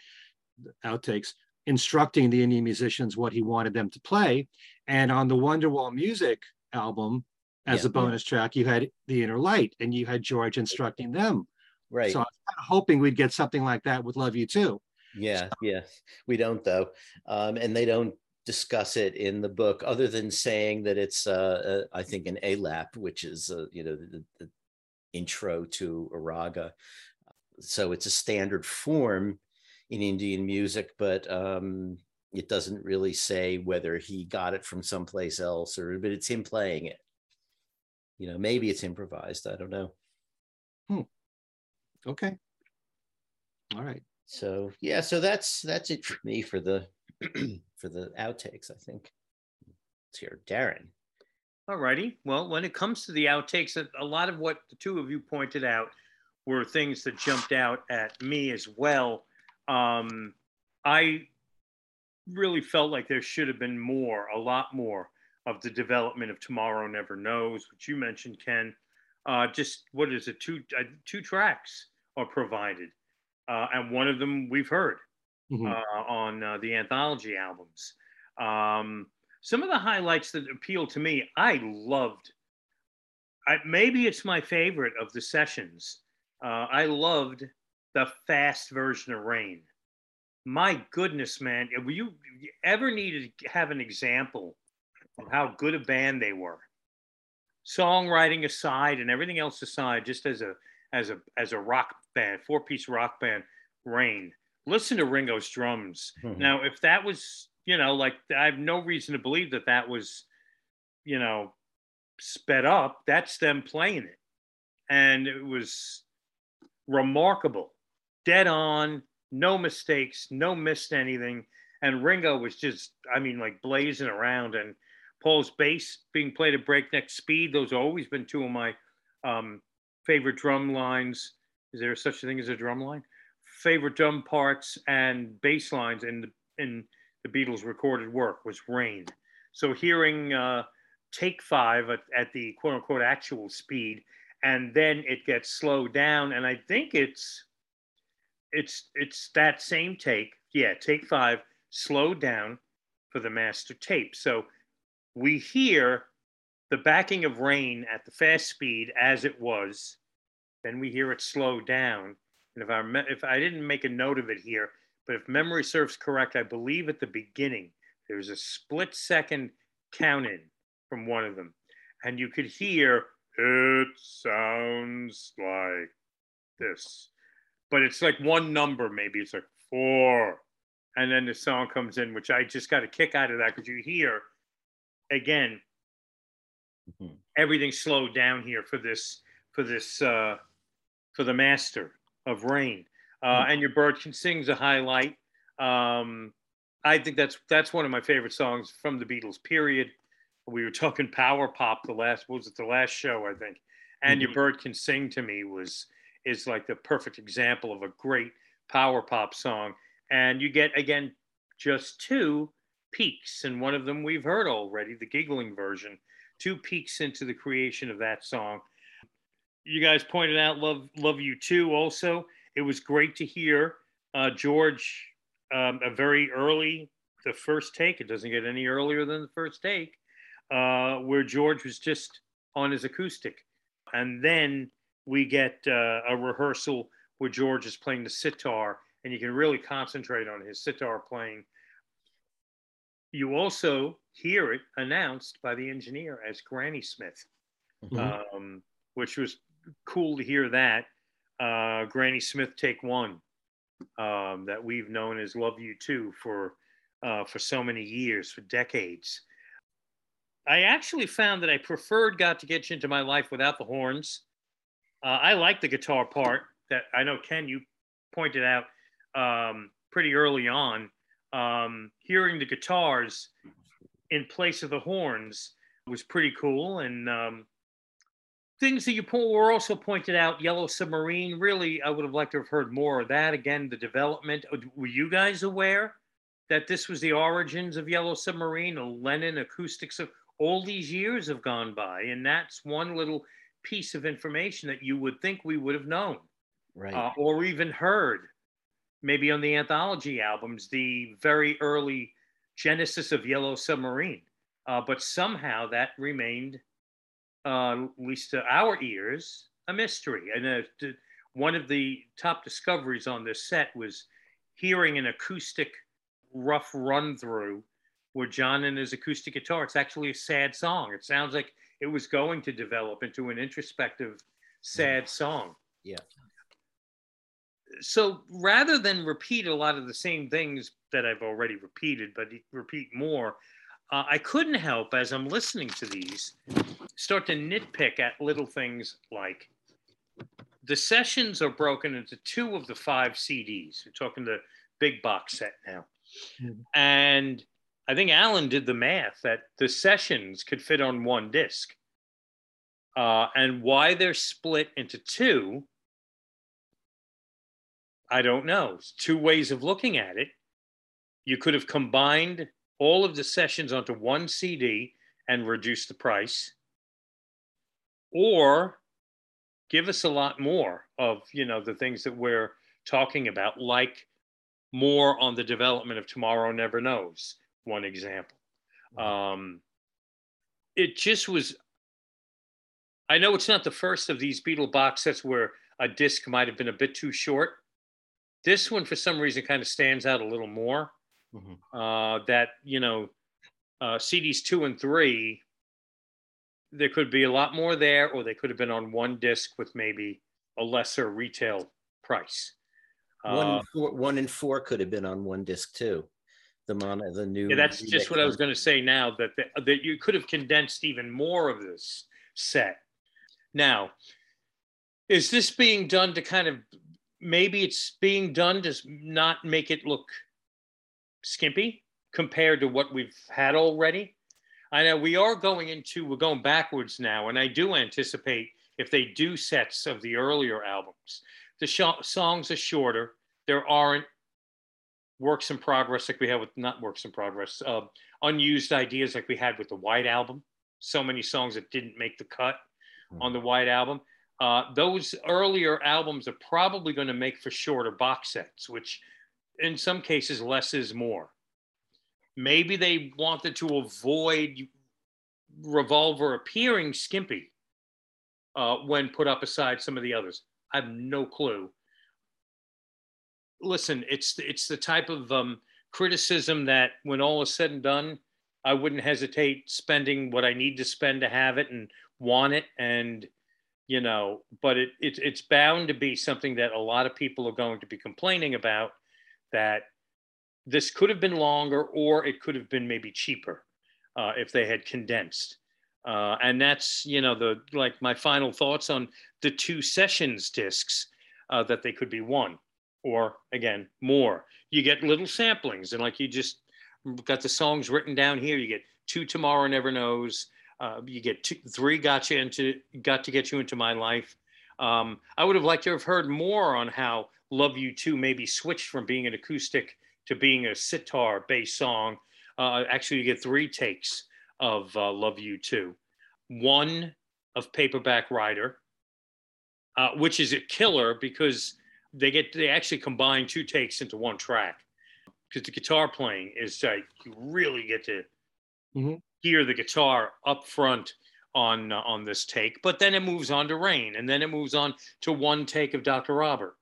outtakes, instructing the Indian musicians what he wanted them to play. And on the Wonderwall Music album, as yeah, a bonus yeah. track, you had The Inner Light, and you had George instructing them. Right. So I was kind of hoping we'd get something like that with Love You Too. Yeah, so. yeah. We don't, though. Um, and they don't discuss it in the book, other than saying that it's, uh, uh, I think, an A-lap, which is, uh, you know, the, the intro to a raga. So it's a standard form in Indian music, but... Um, it doesn't really say whether he got it from someplace else, or but it's him playing it. You know, maybe it's improvised. I don't know. Hmm. Okay. All right. So yeah, so that's that's it for me for the for the outtakes. I think. Let's hear Darren. All righty. Well, when it comes to the outtakes, a lot of what the two of you pointed out were things that jumped out at me as well. Um, I really felt like there should have been more, a lot more. Of the development of Tomorrow Never Knows, which you mentioned, Ken, uh, just, what is it, two uh, two tracks are provided. Uh, and one of them we've heard mm-hmm. uh, on uh, the anthology albums. Um, some of the highlights that appealed to me, I loved, I, maybe it's my favorite of the sessions. Uh, I loved the fast version of Rain. My goodness, man, if you, if you ever needed to have an example of how good a band they were, songwriting aside and everything else aside, just as a as a as a rock band, four-piece rock band, Rain. Listen to Ringo's drums. Mm-hmm. Now, if that was, you know, like, I have no reason to believe that that was, you know, sped up. That's them playing it. And it was remarkable. Dead on, no mistakes, no missed anything. And Ringo was just, I mean, like blazing around. And Paul's bass being played at breakneck speed. Those have always been two of my um, favorite drum lines. Is there such a thing as a drum line? Favorite drum parts and bass lines in the, in the Beatles' recorded work was Rain. So hearing uh, Take Five at, at the quote unquote actual speed, and then it gets slowed down. And I think it's, it's, it's that same take. Yeah, Take Five, slowed down for the master tape. So we hear the backing of Rain at the fast speed as it was, then we hear it slow down. And if I, if I didn't make a note of it here, but if memory serves correct, I believe at the beginning, there's a split second count in from one of them. And you could hear, it sounds like this, but it's like one number, maybe it's like four. And then the song comes in, which I just got a kick out of that because you hear, again, mm-hmm. everything slowed down here for this, for this, uh, for the master of Rain. Uh, mm-hmm. And Your Bird Can Sing's a highlight. Um, I think that's that's one of my favorite songs from the Beatles, period. We were talking power pop the last, what was it, the last show, I think. And mm-hmm. Your Bird Can Sing to me was is like the perfect example of a great power pop song. And you get, again, just two peaks, and one of them we've heard already, the giggling version, two peaks into the creation of that song. You guys pointed out Love Love You Too also. It was great to hear uh, George, um, a very early, the first take, it doesn't get any earlier than the first take, uh, where George was just on his acoustic. And then we get uh, a rehearsal where George is playing the sitar, and you can really concentrate on his sitar playing. You also hear it announced by the engineer as Granny Smith, mm-hmm. um, which was cool to hear that. Uh, Granny Smith Take One, um, that we've known as Love You Too for, uh, for so many years, for decades. I actually found that I preferred Got to Get You Into My Life without the horns. Uh, I like the guitar part that I know, Ken, you pointed out um, pretty early on, um, hearing the guitars in place of the horns was pretty cool. And um, things that you po- were also pointed out, Yellow Submarine, really, I would have liked to have heard more of that. Again, the development, were you guys aware that this was the origins of Yellow Submarine, a Lennon acoustics of all these years have gone by? And that's one little piece of information that you would think we would have known. Right. Uh, or even heard, maybe on the anthology albums, the very early genesis of Yellow Submarine. Uh, but somehow that remained, uh, at least to our ears, a mystery. And uh, th- one of the top discoveries on this set was hearing an acoustic rough run-through where John and his acoustic guitar, it's actually a sad song. It sounds like it was going to develop into an introspective, sad song. Yeah. So rather than repeat a lot of the same things that I've already repeated, but repeat more, uh, I couldn't help, as I'm listening to these, start to nitpick at little things like the sessions are broken into two of the five C Ds. We're talking the big box set now. Mm-hmm. And I think Alan did the math that the sessions could fit on one disc. Uh, and why they're split into two, I don't know. It's two ways of looking at it. You could have combined all of the sessions onto one C D and reduced the price, or give us a lot more of, you know, the things that we're talking about, like more on the development of Tomorrow Never Knows, one example. Um, it just was, I know it's not the first of these Beatle box sets where a disc might have been a bit too short. This one, for some reason, kind of stands out a little more. Mm-hmm. Uh, that, you know, uh, C Ds two and three, there could be a lot more there, or they could have been on one disc with maybe a lesser retail price. Uh, one, and four, one and four could have been on one disc too. The mono, the new. Yeah, that's just what I was going to say now, that the, that you could have condensed even more of this set. Now, is this being done to kind of, maybe it's being done to not make it look skimpy compared to what we've had already? I know we are going into, we're going backwards now, and I do anticipate if they do sets of the earlier albums, the sh- songs are shorter. There aren't works in progress like we had with, not works in progress, uh, unused ideas like we had with the White Album. So many songs that didn't make the cut mm-hmm. on the White Album. Uh, those earlier albums are probably going to make for shorter box sets, which in some cases, less is more. Maybe they wanted to avoid Revolver appearing skimpy uh, when put up aside some of the others. I have no clue. Listen, it's it's the type of um, criticism that when all is said and done, I wouldn't hesitate spending what I need to spend to have it and want it, and you know. But it, it it's bound to be something that a lot of people are going to be complaining about. That this could have been longer, or it could have been maybe cheaper uh, if they had condensed. Uh, and that's, you know, the like my final thoughts on the two sessions discs, uh, that they could be one or, again, more. You get little samplings, and like you just got the songs written down here. You get two Tomorrow Never Knows. Uh, you get two, three got you into got to get you into my life. Um, I would have liked to have heard more on how Love You Too maybe switched from being an acoustic to being a sitar-based song. Uh, actually, you get three takes of uh, Love You Too. One of Paperback Writer, uh, which is a killer because they get they actually combine two takes into one track, because the guitar playing is like, you really get to mm-hmm. hear the guitar up front on, uh, on this take. But then it moves on to Rain, and then it moves on to one take of Doctor Robert.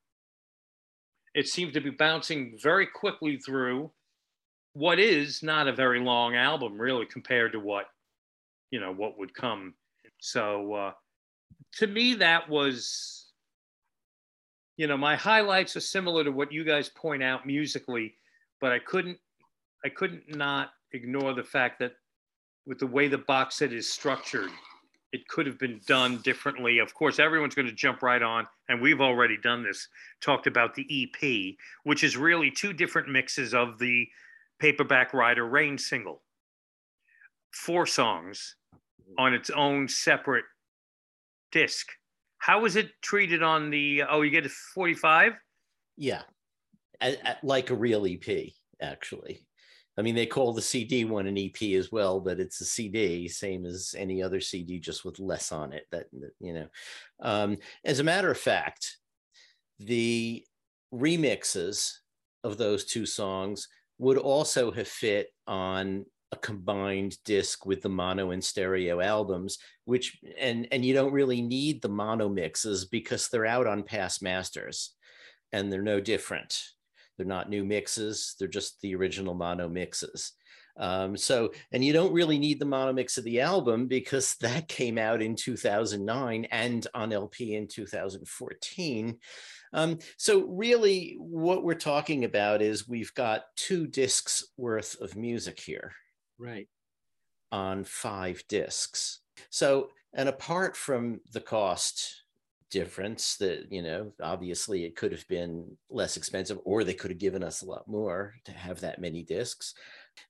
It seems to be bouncing very quickly through what is not a very long album, really, compared to what, you know, what would come. So uh, to me, that was, you know, my highlights are similar to what you guys point out musically, but I couldn't, I couldn't not ignore the fact that with the way the box set is structured, it could have been done differently. Of course, everyone's going to jump right on, and we've already done this, talked about the E P, which is really two different mixes of the Paperback Writer Rain single. Four songs on its own separate disc. How was it treated on the, oh, you get a forty-five? Yeah, I, I, like a real E P, actually. I mean, they call the C D one an E P as well, but it's a C D, same as any other C D, just with less on it. That, you know, um, as a matter of fact, the remixes of those two songs would also have fit on a combined disc with the mono and stereo albums, which, and, and you don't really need the mono mixes because they're out on past masters and they're no different. They're not new mixes. They're just the original mono mixes. Um, so, and you don't really need the mono mix of the album because that came out in two thousand nine and on L P in two thousand fourteen. Um, so really what we're talking about is we've got two discs worth of music here. Right. On five discs. So, and apart from the cost difference that, you know, obviously it could have been less expensive, or they could have given us a lot more to have that many discs.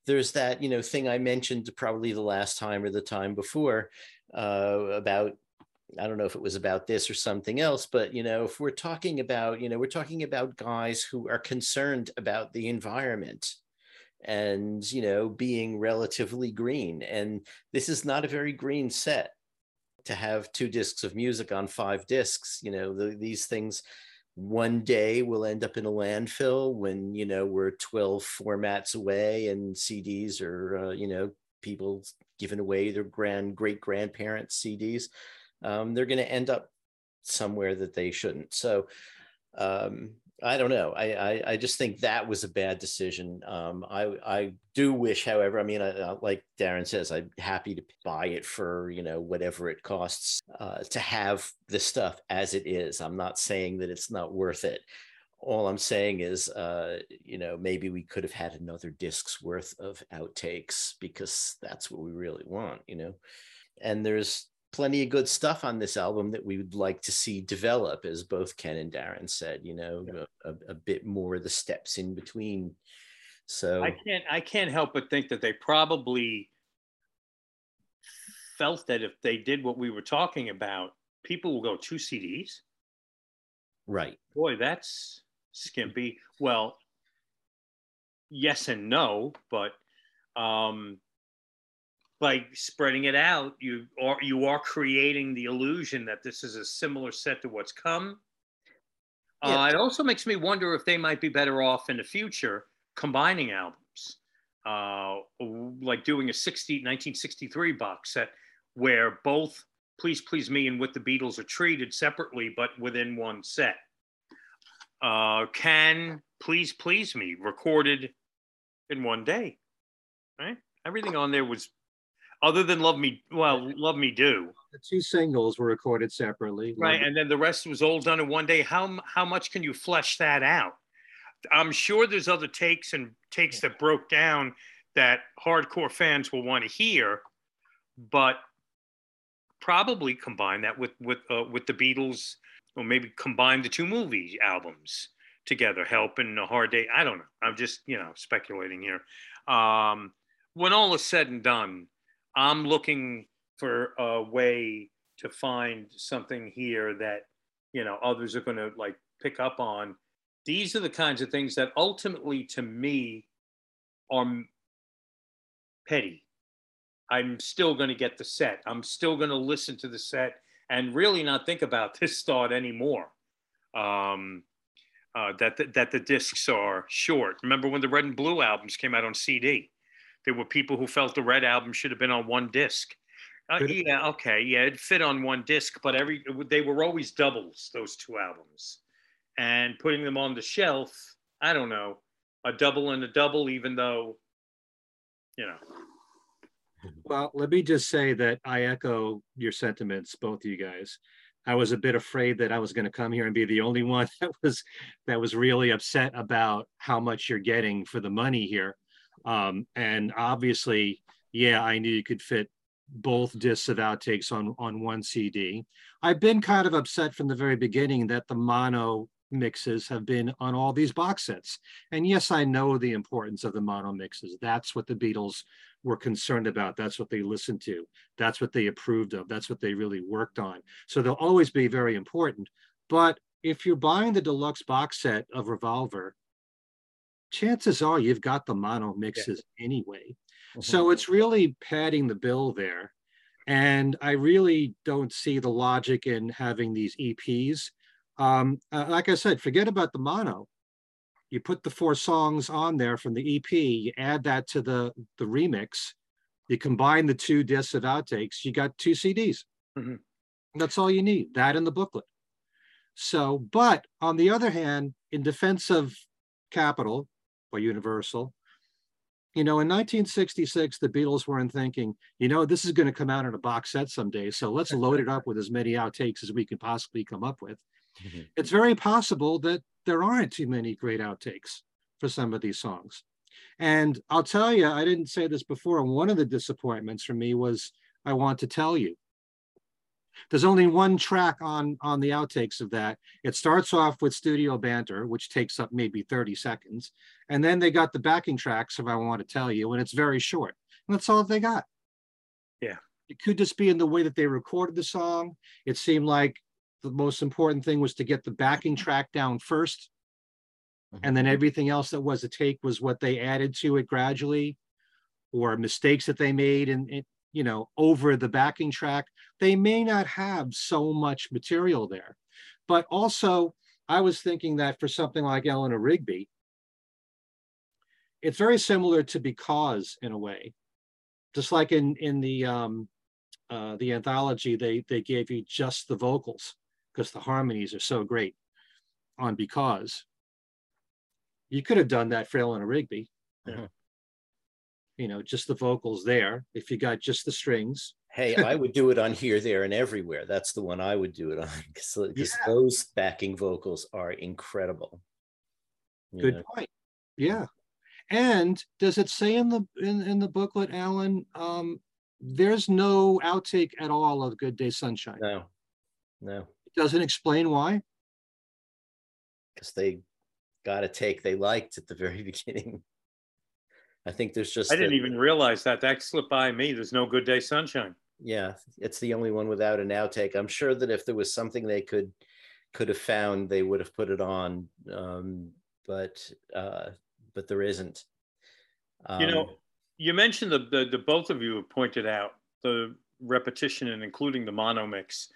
There's that, you know, thing I mentioned probably the last time or the time before uh, about, I don't know if it was about this or something else, but, you know, if we're talking about, you know, we're talking about guys who are concerned about the environment and, you know, being relatively green. And this is not a very green set. to have two discs of music on five discs. You know, the, these things one day will end up in a landfill when, you know, we're twelve formats away and C Ds are, uh, you know, people giving away their grand great grandparents' C Ds. Um, they're going to end up somewhere that they shouldn't. So um, I don't know. I, I, I just think that was a bad decision. Um, I, I do wish, however, I mean, I, I, like Darren says, I'm happy to buy it for, you know, whatever it costs uh, to have this stuff as it is. I'm not saying that it's not worth it. All I'm saying is, uh, you know, maybe we could have had another disc's worth of outtakes, because that's what we really want, you know. And there's plenty of good stuff on this album that we would like to see develop, as both Ken and Darren said, you know, yeah. a, a bit more of the steps in between. So I can't, I can't help but think that they probably felt that if they did what we were talking about, people will go two C Ds. Right. Boy, that's skimpy. Well, yes and no, but um, by spreading it out, you are you are creating the illusion that this is a similar set to what's come. Yeah. Uh, it also makes me wonder if they might be better off in the future combining albums, uh, like doing a nineteen sixty-three box set where both Please Please Me and With the Beatles are treated separately but within one set. Uh, can Please Please Me recorded in one day, right? Everything on there was, other than Love Me, well, Love Me Do. The two singles were recorded separately. Right, and then the rest was all done in one day. How how much can you flesh that out? I'm sure there's other takes and takes that broke down that hardcore fans will want to hear, but probably combine that with with uh, with the Beatles, or maybe combine the two movie albums together, Help and A Hard Day. I don't know. I'm just, you know, speculating here. Um, when all is said and done, I'm looking for a way to find something here that, you know, others are going to like pick up on. These are the kinds of things that ultimately to me are petty. I'm still going to get the set. I'm still going to listen to the set and really not think about this thought anymore, um, uh, that, the, that the discs are short. Remember when the Red and Blue albums came out on C D? There were people who felt the Red album should have been on one disc. Uh, yeah, okay, yeah, it fit on one disc, but every they were always doubles, those two albums. And putting them on the shelf, I don't know, a double and a double, even though, you know. Well, let me just say that I echo your sentiments, both of you guys. I was a bit afraid that I was going to come here and be the only one that was that was really upset about how much you're getting for the money here. Um, and obviously, yeah, I knew you could fit both discs of outtakes on, on one C D. I've been kind of upset from the very beginning that the mono mixes have been on all these box sets. And yes, I know the importance of the mono mixes. That's what the Beatles were concerned about. That's what they listened to. That's what they approved of. That's what they really worked on. So they'll always be very important. But if you're buying the deluxe box set of Revolver, chances are you've got the mono mixes yeah. anyway. Mm-hmm. So it's really padding the bill there. And I really don't see the logic in having these E Ps. Um, uh, like I said, forget about the mono. You put the four songs on there from the E P, you add that to the, the remix, you combine the two discs of outtakes, you got two C Ds. Mm-hmm. That's all you need, that and the booklet. So, but on the other hand, in defense of Capitol or Universal, you know, in nineteen sixty-six, the Beatles weren't thinking, you know, this is going to come out in a box set someday, so let's load it up with as many outtakes as we can possibly come up with. Mm-hmm. It's very possible that there aren't too many great outtakes for some of these songs. And I'll tell you, I didn't say this before, and one of the disappointments for me was I Want to Tell You. There's only one track on, on the outtakes of that. It starts off with Studio Banter, which takes up maybe thirty seconds. And then they got the backing tracks of I Want to Tell You, and it's very short. And that's all they got. Yeah. It could just be in the way that they recorded the song. It seemed like the most important thing was to get the backing track down first. Mm-hmm. And then everything else that was a take was what they added to it gradually, or mistakes that they made in, in, you know, over the backing track, they may not have so much material there. But also, I was thinking that for something like Eleanor Rigby, it's very similar to Because in a way. Just like in, in the, um, uh, the anthology, they, they gave you just the vocals because the harmonies are so great on Because. You could have done that for Eleanor Rigby. Yeah. You know, just the vocals there, if you got just the strings. Hey, I would do it on Here, There, and Everywhere. That's the one I would do it on, because yeah. those backing vocals are incredible. You Good know? point. Yeah. And does it say in the in, in the booklet, Alan, um, there's no outtake at all of Good Day Sunshine? No, no. It doesn't explain why? Because they got a take they liked at the very beginning. I think there's just- I didn't a, even realize that. That slipped by me. There's no Good Day Sunshine. Yeah, it's the only one without an outtake. I'm sure that if there was something they could could have found, they would have put it on, um, but uh, but there isn't. Um, you know, you mentioned the, the, the both of you have pointed out the repetition and including the mono mix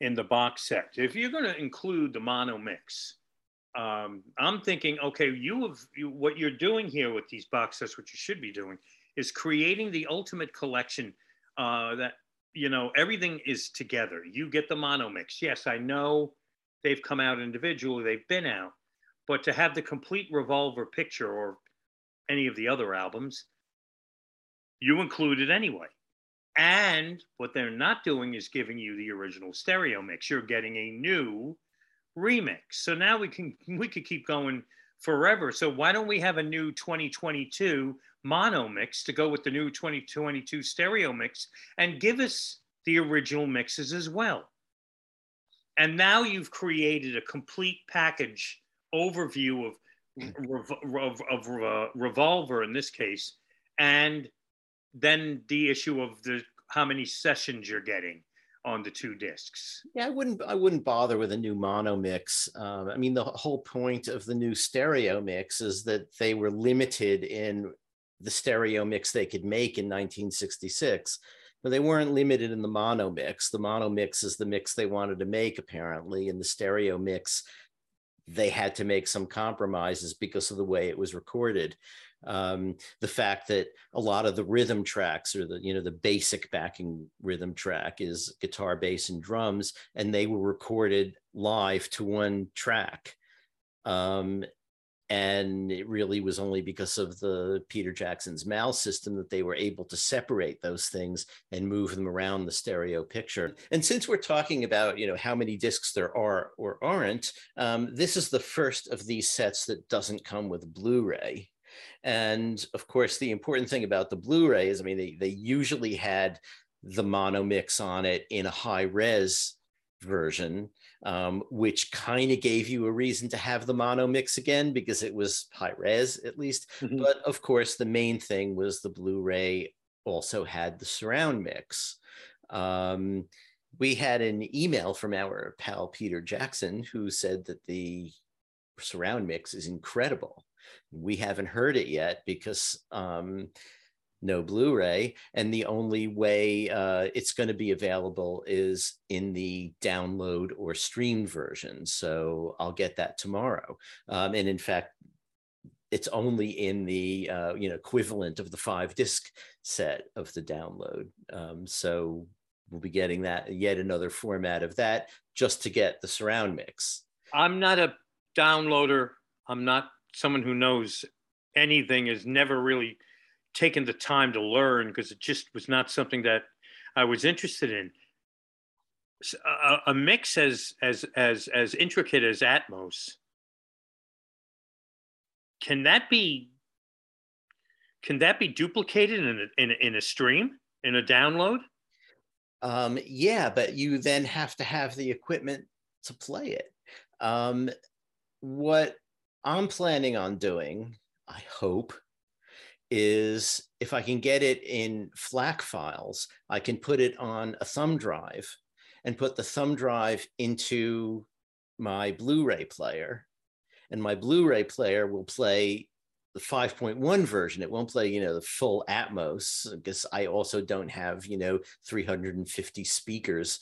in the box set. If you're going to include the mono mix, um, I'm thinking, okay, you have, you, what you're doing here with these box sets, what you should be doing is creating the ultimate collection uh, that, you know, everything is together. You get the mono mix. Yes, I know they've come out individually, they've been out, but to have the complete Revolver picture or any of the other albums, you include it anyway. And what they're not doing is giving you the original stereo mix. You're getting a new remix. So now we can we could keep going forever. So why don't we have a new twenty twenty-two mono mix to go with the new twenty twenty-two stereo mix and give us the original mixes as well? And now you've created a complete package overview of, of, of uh, Revolver in this case, and then the issue of the how many sessions you're getting on the two discs. Yeah, I wouldn't I wouldn't bother with a new mono mix. Um, I mean, the whole point of the new stereo mix is that they were limited in the stereo mix they could make in nineteen sixty-six, but they weren't limited in the mono mix. The mono mix is the mix they wanted to make, apparently, and the stereo mix they had to make some compromises because of the way it was recorded. Um, the fact that a lot of the rhythm tracks, or the, you know, the basic backing rhythm track is guitar, bass, and drums, and they were recorded live to one track. Um, and it really was only because of the Peter Jackson's M A L system that they were able to separate those things and move them around the stereo picture. And since we're talking about, you know, how many discs there are or aren't, um, this is the first of these sets that doesn't come with Blu-ray. And of course, the important thing about the Blu-ray is, I mean, they, they usually had the mono mix on it in a high res version, um, which kind of gave you a reason to have the mono mix again, because it was high res at least. Mm-hmm. But of course, the main thing was the Blu-ray also had the surround mix. Um, we had an email from our pal, Peter Jackson, who said that the surround mix is incredible. We haven't heard it yet because um, no Blu-ray, and the only way uh, it's going to be available is in the download or stream version. So I'll get that tomorrow. Um, and in fact, it's only in the uh, you know, equivalent of the five disc set of the download. Um, so we'll be getting that, yet another format of that, just to get the surround mix. I'm not a downloader. I'm not someone who knows anything, has never really taken the time to learn, because it just was not something that I was interested in. A, a mix as as as as intricate as Atmos, can that be can that be duplicated in a, in a, in a stream, in a download? Um, yeah, but you then have to have the equipment to play it. Um, what I'm planning on doing, I hope, is if I can get it in FLAC files, I can put it on a thumb drive and put the thumb drive into my Blu-ray player. And my Blu-ray player will play the five point one version. It won't play, you know, the full Atmos, because I also don't have, you know, three hundred fifty speakers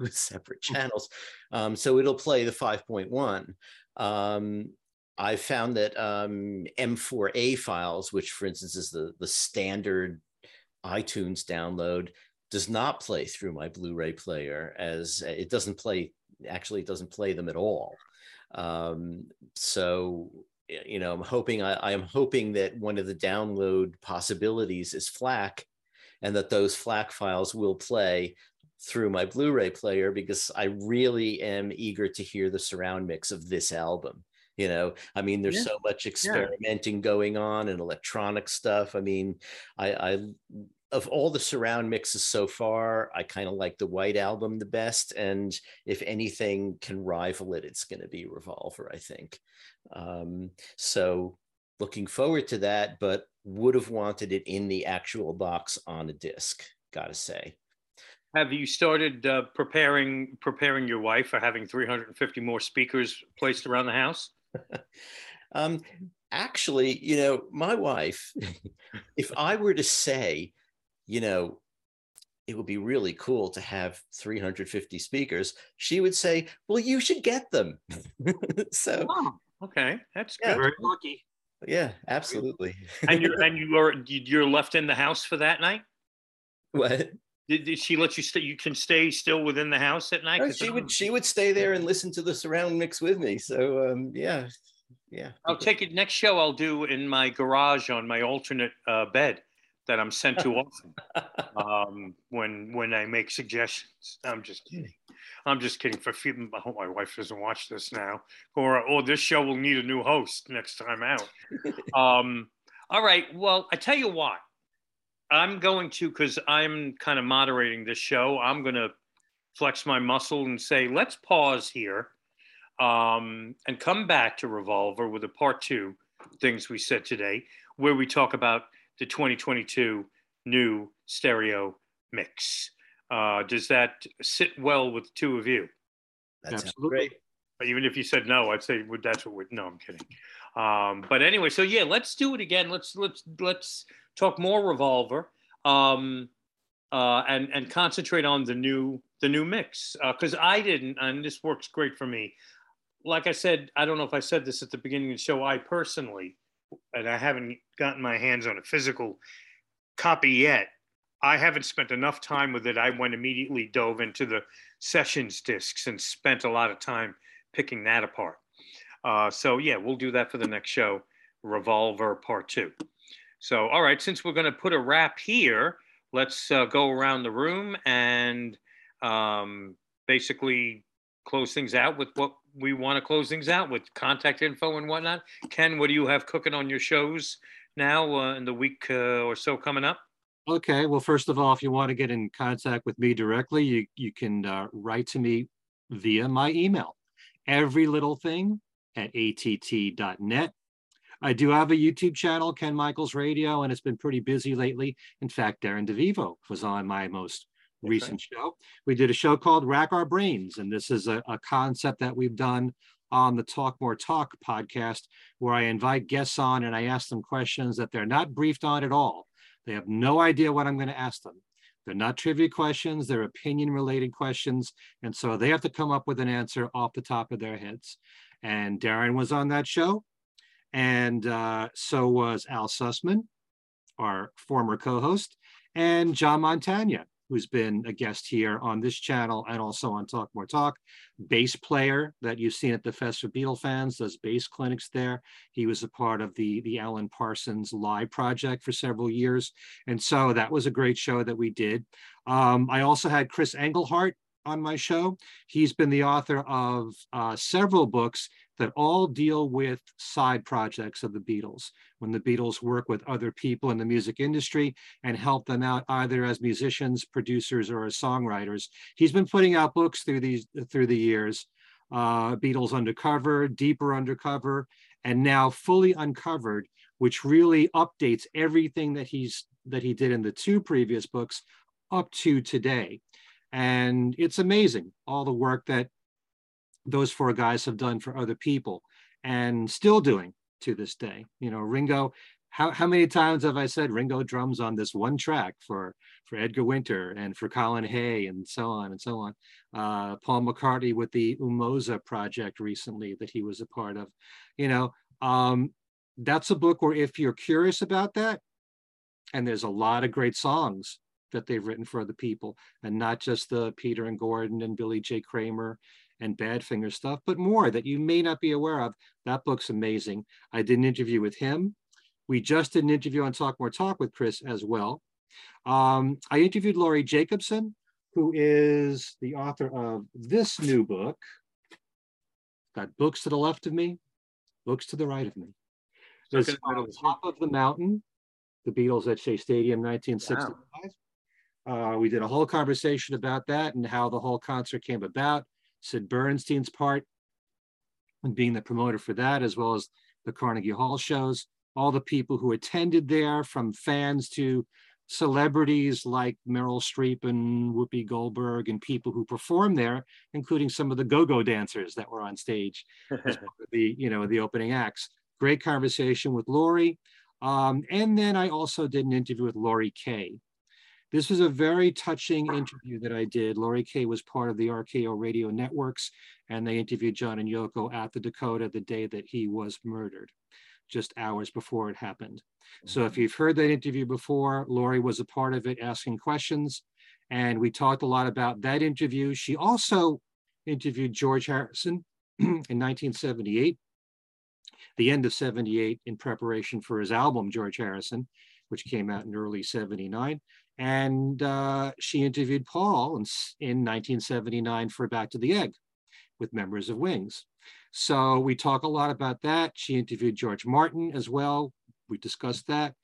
with separate channels. Um, so it'll play the five point one. Um, I found that um, M four A files, which for instance is the, the standard iTunes download, does not play through my Blu-ray player, as it doesn't play, actually it doesn't play them at all. Um, so, you know, I'm hoping, I, I am hoping that one of the download possibilities is FLAC, and that those FLAC files will play through my Blu-ray player, because I really am eager to hear the surround mix of this album. You know, I mean, there's yeah. so much experimenting yeah. going on and electronic stuff. I mean, I, I of all the surround mixes so far, I kind of like the White Album the best. And if anything can rival it, it's going to be Revolver, I think. Um, so looking forward to that, but would have wanted it in the actual box on a disc, gotta say. Have you started uh, preparing preparing your wife for having three hundred fifty more speakers placed around the house? um, actually, you know, my wife, if I were to say, you know, it would be really cool to have three hundred fifty speakers, she would say, well, you should get them. So, wow. Okay, that's yeah. good. Very lucky. Yeah, absolutely. and you and you are you're left in the house for that night? What? Did, did she let you stay? You can stay still within the house at night? No, she would she would stay there and listen to the surround mix with me. So, um, yeah. Yeah. I'll take it. Next show I'll do in my garage on my alternate uh, bed that I'm sent to often um, when when I make suggestions. I'm just kidding. I'm just kidding. For few, I hope my wife doesn't watch this now. Or, or this show will need a new host next time out. um, all right. Well, I tell you what. I'm going to, because I'm kind of moderating this show, I'm going to flex my muscle and say, let's pause here um, and come back to Revolver with a part two, Things We Said Today, where we talk about the twenty twenty-two new stereo mix. Uh, does that sit well with the two of you? That's absolutely great. Even if you said no, I'd say well, that's what we're, no, I'm kidding. Um, but anyway, so yeah, let's do it again. Let's, let's, let's talk more Revolver um, uh, and, and concentrate on the new, the new mix. Uh, Cause I didn't, and this works great for me. Like I said, I don't know if I said this at the beginning of the show, I personally, and I haven't gotten my hands on a physical copy yet. I haven't spent enough time with it. I went immediately dove into the sessions discs and spent a lot of time picking that apart. Uh, so yeah, we'll do that for the next show, Revolver Part Two. So, all right, since we're going to put a wrap here, let's uh, go around the room and um, basically close things out with what we want to close things out with, contact info and whatnot. Ken, what do you have cooking on your shows now uh, in the week uh, or so coming up? Okay, well, first of all, if you want to get in contact with me directly, you, you can uh, write to me via my email. every little thing at A T T dot net. I do have a YouTube channel, Ken Michaels Radio, and it's been pretty busy lately. In fact, Darren DeVivo was on my most That's recent right. show. We did a show called Rack Our Brains, and this is a, a concept that we've done on the Talk More Talk podcast, where I invite guests on and I ask them questions that they're not briefed on at all. They have no idea what I'm going to ask them. They're not trivia questions, they're opinion-related questions, and so they have to come up with an answer off the top of their heads. And Darren was on that show, and uh, so was Al Sussman, our former co-host, and John Montagna, who's been a guest here on this channel and also on Talk More Talk, bass player that you've seen at the Fest for Beatle Fans, does bass clinics there. He was a part of the, the Alan Parsons Live Project for several years. And so that was a great show that we did. Um, I also had Chris Englehart on my show. He's been the author of uh, several books that all deal with side projects of the Beatles, when the Beatles work with other people in the music industry and help them out either as musicians, producers, or as songwriters. He's been putting out books through these through the years, uh, Beatles Undercover, Deeper Undercover, and now Fully Uncovered, which really updates everything that he's that he did in the two previous books up to today. And it's amazing, all the work that those four guys have done for other people and still doing to this day. You know, Ringo, how, how many times have I said Ringo drums on this one track for, for Edgar Winter and for Colin Hay and so on and so on. Uh, Paul McCartney with the Umoza project recently that he was a part of. You know, um, that's a book where if you're curious about that, and there's a lot of great songs that they've written for other people, and not just the Peter and Gordon and Billy J. Kramer and Badfinger stuff, but more that you may not be aware of. That book's amazing. I did an interview with him. We just did an interview on Talk More Talk with Chris as well. Um, I interviewed Laurie Jacobson, who is the author of this new book. Got books to the left of me, books to the right of me. It's called Top of the Mountain, The Beatles at Shea Stadium, nineteen sixty-five. Wow. Uh, we did a whole conversation about that and how the whole concert came about, Sid Bernstein's part and being the promoter for that, as well as the Carnegie Hall shows, all the people who attended there, from fans to celebrities like Meryl Streep and Whoopi Goldberg, and people who performed there, including some of the go-go dancers that were on stage as part of the, you know, the opening acts. Great conversation with Laurie. Um, and then I also did an interview with Laurie Kay. This was a very touching interview that I did. Laurie Kay was part of the R K O Radio Networks, and they interviewed John and Yoko at the Dakota the day that he was murdered, just hours before it happened. Mm-hmm. So if you've heard that interview before, Laurie was a part of it asking questions, and we talked a lot about that interview. She also interviewed George Harrison in nineteen seventy-eight, the end of seventy-eight, in preparation for his album, George Harrison, which came out in early seventy-nine. And uh, she interviewed Paul in, in nineteen seventy-nine for Back to the Egg with members of Wings. So we talk a lot about that. She interviewed George Martin as well. We discussed that,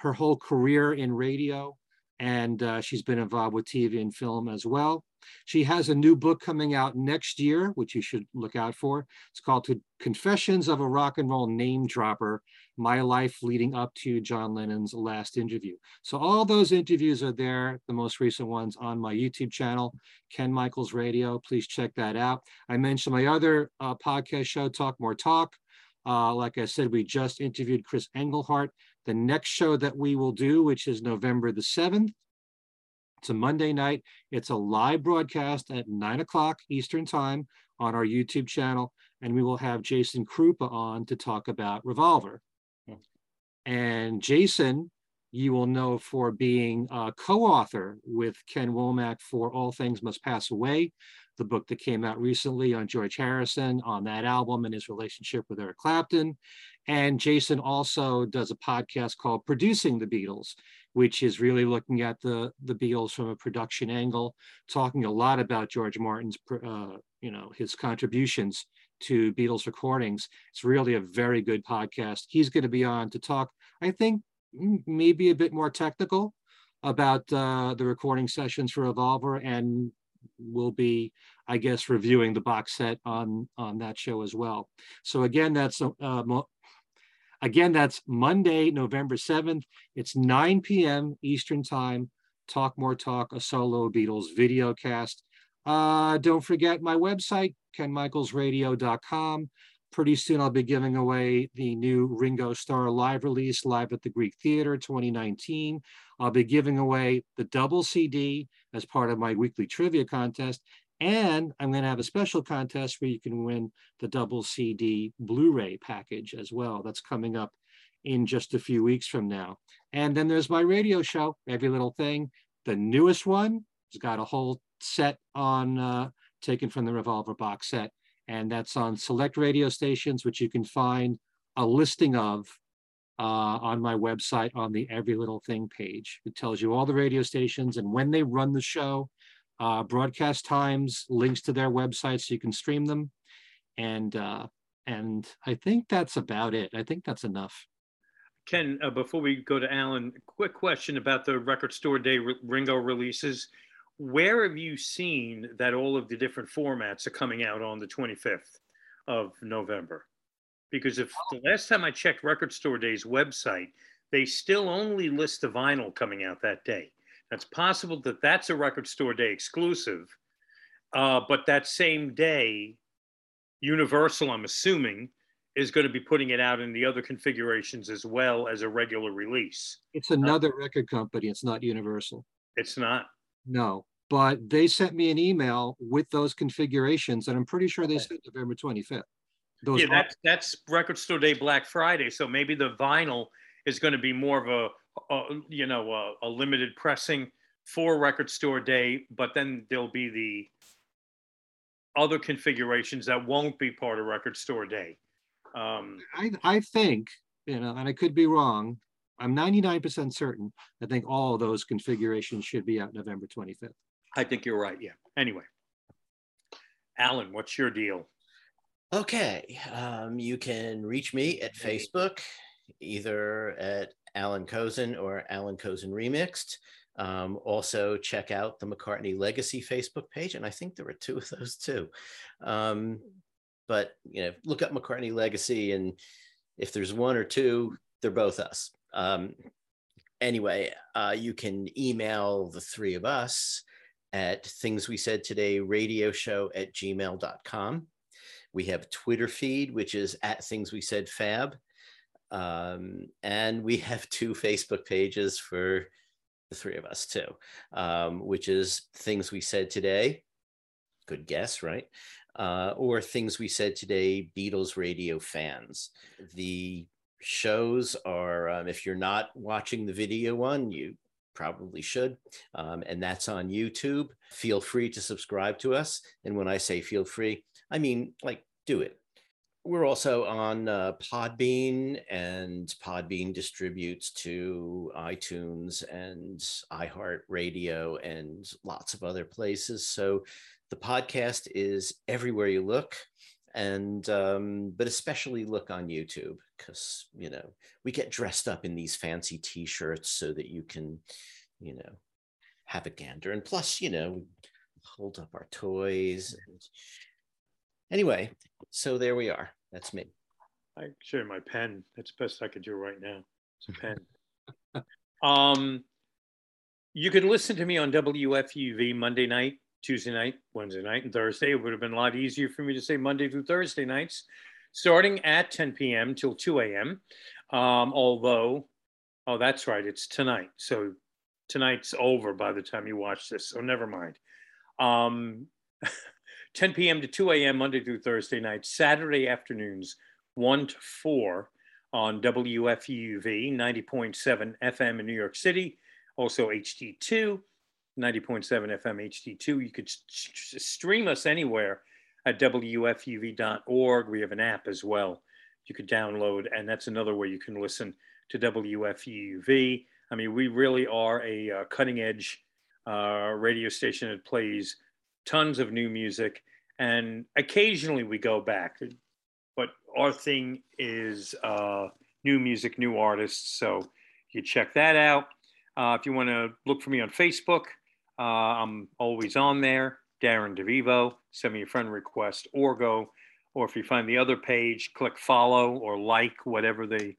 her whole career in radio. And uh, she's been involved with T V and film as well. She has a new book coming out next year, which you should look out for. It's called Confessions of a Rock and Roll Name Dropper, My Life Leading Up to John Lennon's Last Interview. So all those interviews are there, the most recent ones on my YouTube channel, Ken Michaels Radio. Please check that out. I mentioned my other uh, podcast show, Talk More Talk. Uh, like I said, we just interviewed Chris Englehart. The next show that we will do, which is November the seventh, it's a Monday night. It's a live broadcast at nine o'clock Eastern time on our YouTube channel. And we will have Jason Krupa on to talk about Revolver. Okay. And Jason, you will know for being a co-author with Ken Womack for All Things Must Pass Away, the book that came out recently on George Harrison, on that album and his relationship with Eric Clapton. And Jason also does a podcast called Producing the Beatles, which is really looking at the, the Beatles from a production angle, talking a lot about George Martin's, uh, you know, his contributions to Beatles recordings. It's really a very good podcast. He's going to be on to talk, I think, maybe a bit more technical about uh, the recording sessions for Revolver, and we'll be, I guess, reviewing the box set on, on that show as well. So again, that's uh, Again, that's Monday, November seventh. It's nine p m Eastern time. Talk More Talk, a solo Beatles video cast. Uh, don't forget my website, ken michaels radio dot com. Pretty soon I'll be giving away the new Ringo Starr live release, Live at the Greek Theater twenty nineteen. I'll be giving away the double C D as part of my weekly trivia contest. And I'm going to have a special contest where you can win the double C D Blu-ray package as well. That's coming up in just a few weeks from now. And then there's my radio show, Every Little Thing. The newest one has got a whole set on, uh, taken from the Revolver box set. And that's on select radio stations, which you can find a listing of uh, on my website on the Every Little Thing page. It tells you all the radio stations and when they run the show, Uh, broadcast times, links to their websites so you can stream them. And uh, and I think that's about it. I think that's enough. Ken, uh, before we go to Alan, quick question about the Record Store Day Ringo releases. Where have you seen that all of the different formats are coming out on the twenty-fifth of November? Because if oh. the last time I checked Record Store Day's website, they still only list the vinyl coming out that day. It's possible that that's a Record Store Day exclusive, uh, but that same day, Universal, I'm assuming, is going to be putting it out in the other configurations as well as a regular release. It's another uh, record company. It's not Universal. It's not? No, but they sent me an email with those configurations, and I'm pretty sure they said November twenty-fifth. Those yeah, that's, that's Record Store Day, Black Friday, so maybe the vinyl is going to be more of a, a you know, a, a limited pressing for Record Store Day, but then there'll be the other configurations that won't be part of Record Store Day. Um, I, I think, you know, and I could be wrong, I'm ninety-nine percent certain, I think all of those configurations should be out November twenty-fifth. I think you're right, yeah. Anyway, Alan, what's your deal? Okay, um, you can reach me at Facebook, either at Alan Kozinn or Alan Kozinn Remixed. Um, also check out the McCartney Legacy Facebook page, and I think there are two of those too. Um, But, you know, look up McCartney Legacy, and if there's one or two, they're both us. Um, anyway, uh, you can email the three of us at Things We Said Today radio show at gmail dot com. We have a Twitter feed, which is at Things We Said Fab. Um, and we have two Facebook pages for the three of us too, um, which is Things We Said Today. Good guess, right? Uh, or Things We Said Today, Beatles Radio Fans. The shows are, um, if you're not watching the video one, you probably should. Um, and that's on YouTube. Feel free to subscribe to us. And when I say feel free, I mean, like, do it. We're also on uh, Podbean, and Podbean distributes to iTunes and iHeartRadio and lots of other places. So the podcast is everywhere you look, and um, but especially look on YouTube, because, you know, we get dressed up in these fancy t-shirts so that you can, you know, have a gander. And plus, you know, we hold up our toys. And... Anyway, so there we are. That's me. I share my pen. That's the best I could do right now. It's a pen. um, you can listen to me on W F U V Monday night, Tuesday night, Wednesday night, and Thursday. It would have been a lot easier for me to say Monday through Thursday nights, starting at ten p.m. till two a.m. Um, although, oh, that's right, it's tonight. So tonight's over by the time you watch this, so never mind. Um, ten p.m. to two a.m. Monday through Thursday night, Saturday afternoons, one to four on W F U V, ninety point seven F M in New York City, also H D two. ninety point seven F M H D two. You could st- stream us anywhere at W F U V dot org. We have an app as well you could download, and that's another way you can listen to W F U V. I mean, we really are a uh, cutting-edge uh, radio station that plays tons of new music, and occasionally we go back. But our thing is uh, new music, new artists, so you check that out. Uh, if you want to look for me on Facebook, Uh, I'm always on there, Darren DeVivo. Send me a friend request or go. Or if you find the other page, click follow or like, whatever the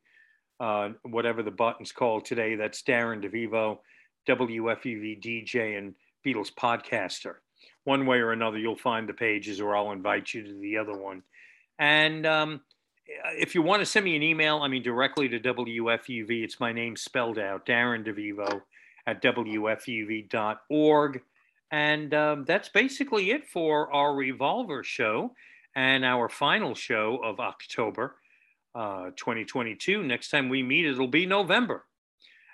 uh, whatever the button's called today. That's Darren DeVivo, W F U V D J and Beatles podcaster. One way or another, you'll find the pages, or I'll invite you to the other one. And um, if you want to send me an email, I mean, directly to W F U V, it's my name spelled out, Darren DeVivo at W F U V dot org. And um, that's basically it for our Revolver show and our final show of October uh, twenty twenty-two. Next time we meet, it'll be November.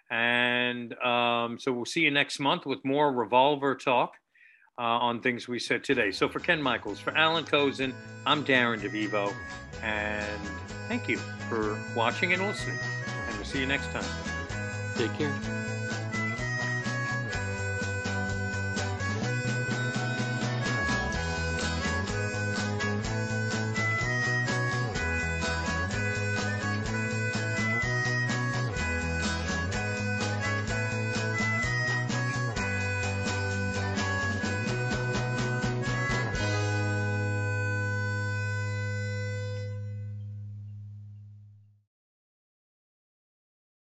And um, so we'll see you next month with more Revolver talk uh, on Things We Said Today. So for Ken Michaels, for Alan Kozinn, I'm Darren DeVivo. And thank you for watching and listening. And we'll see you next time. Take care.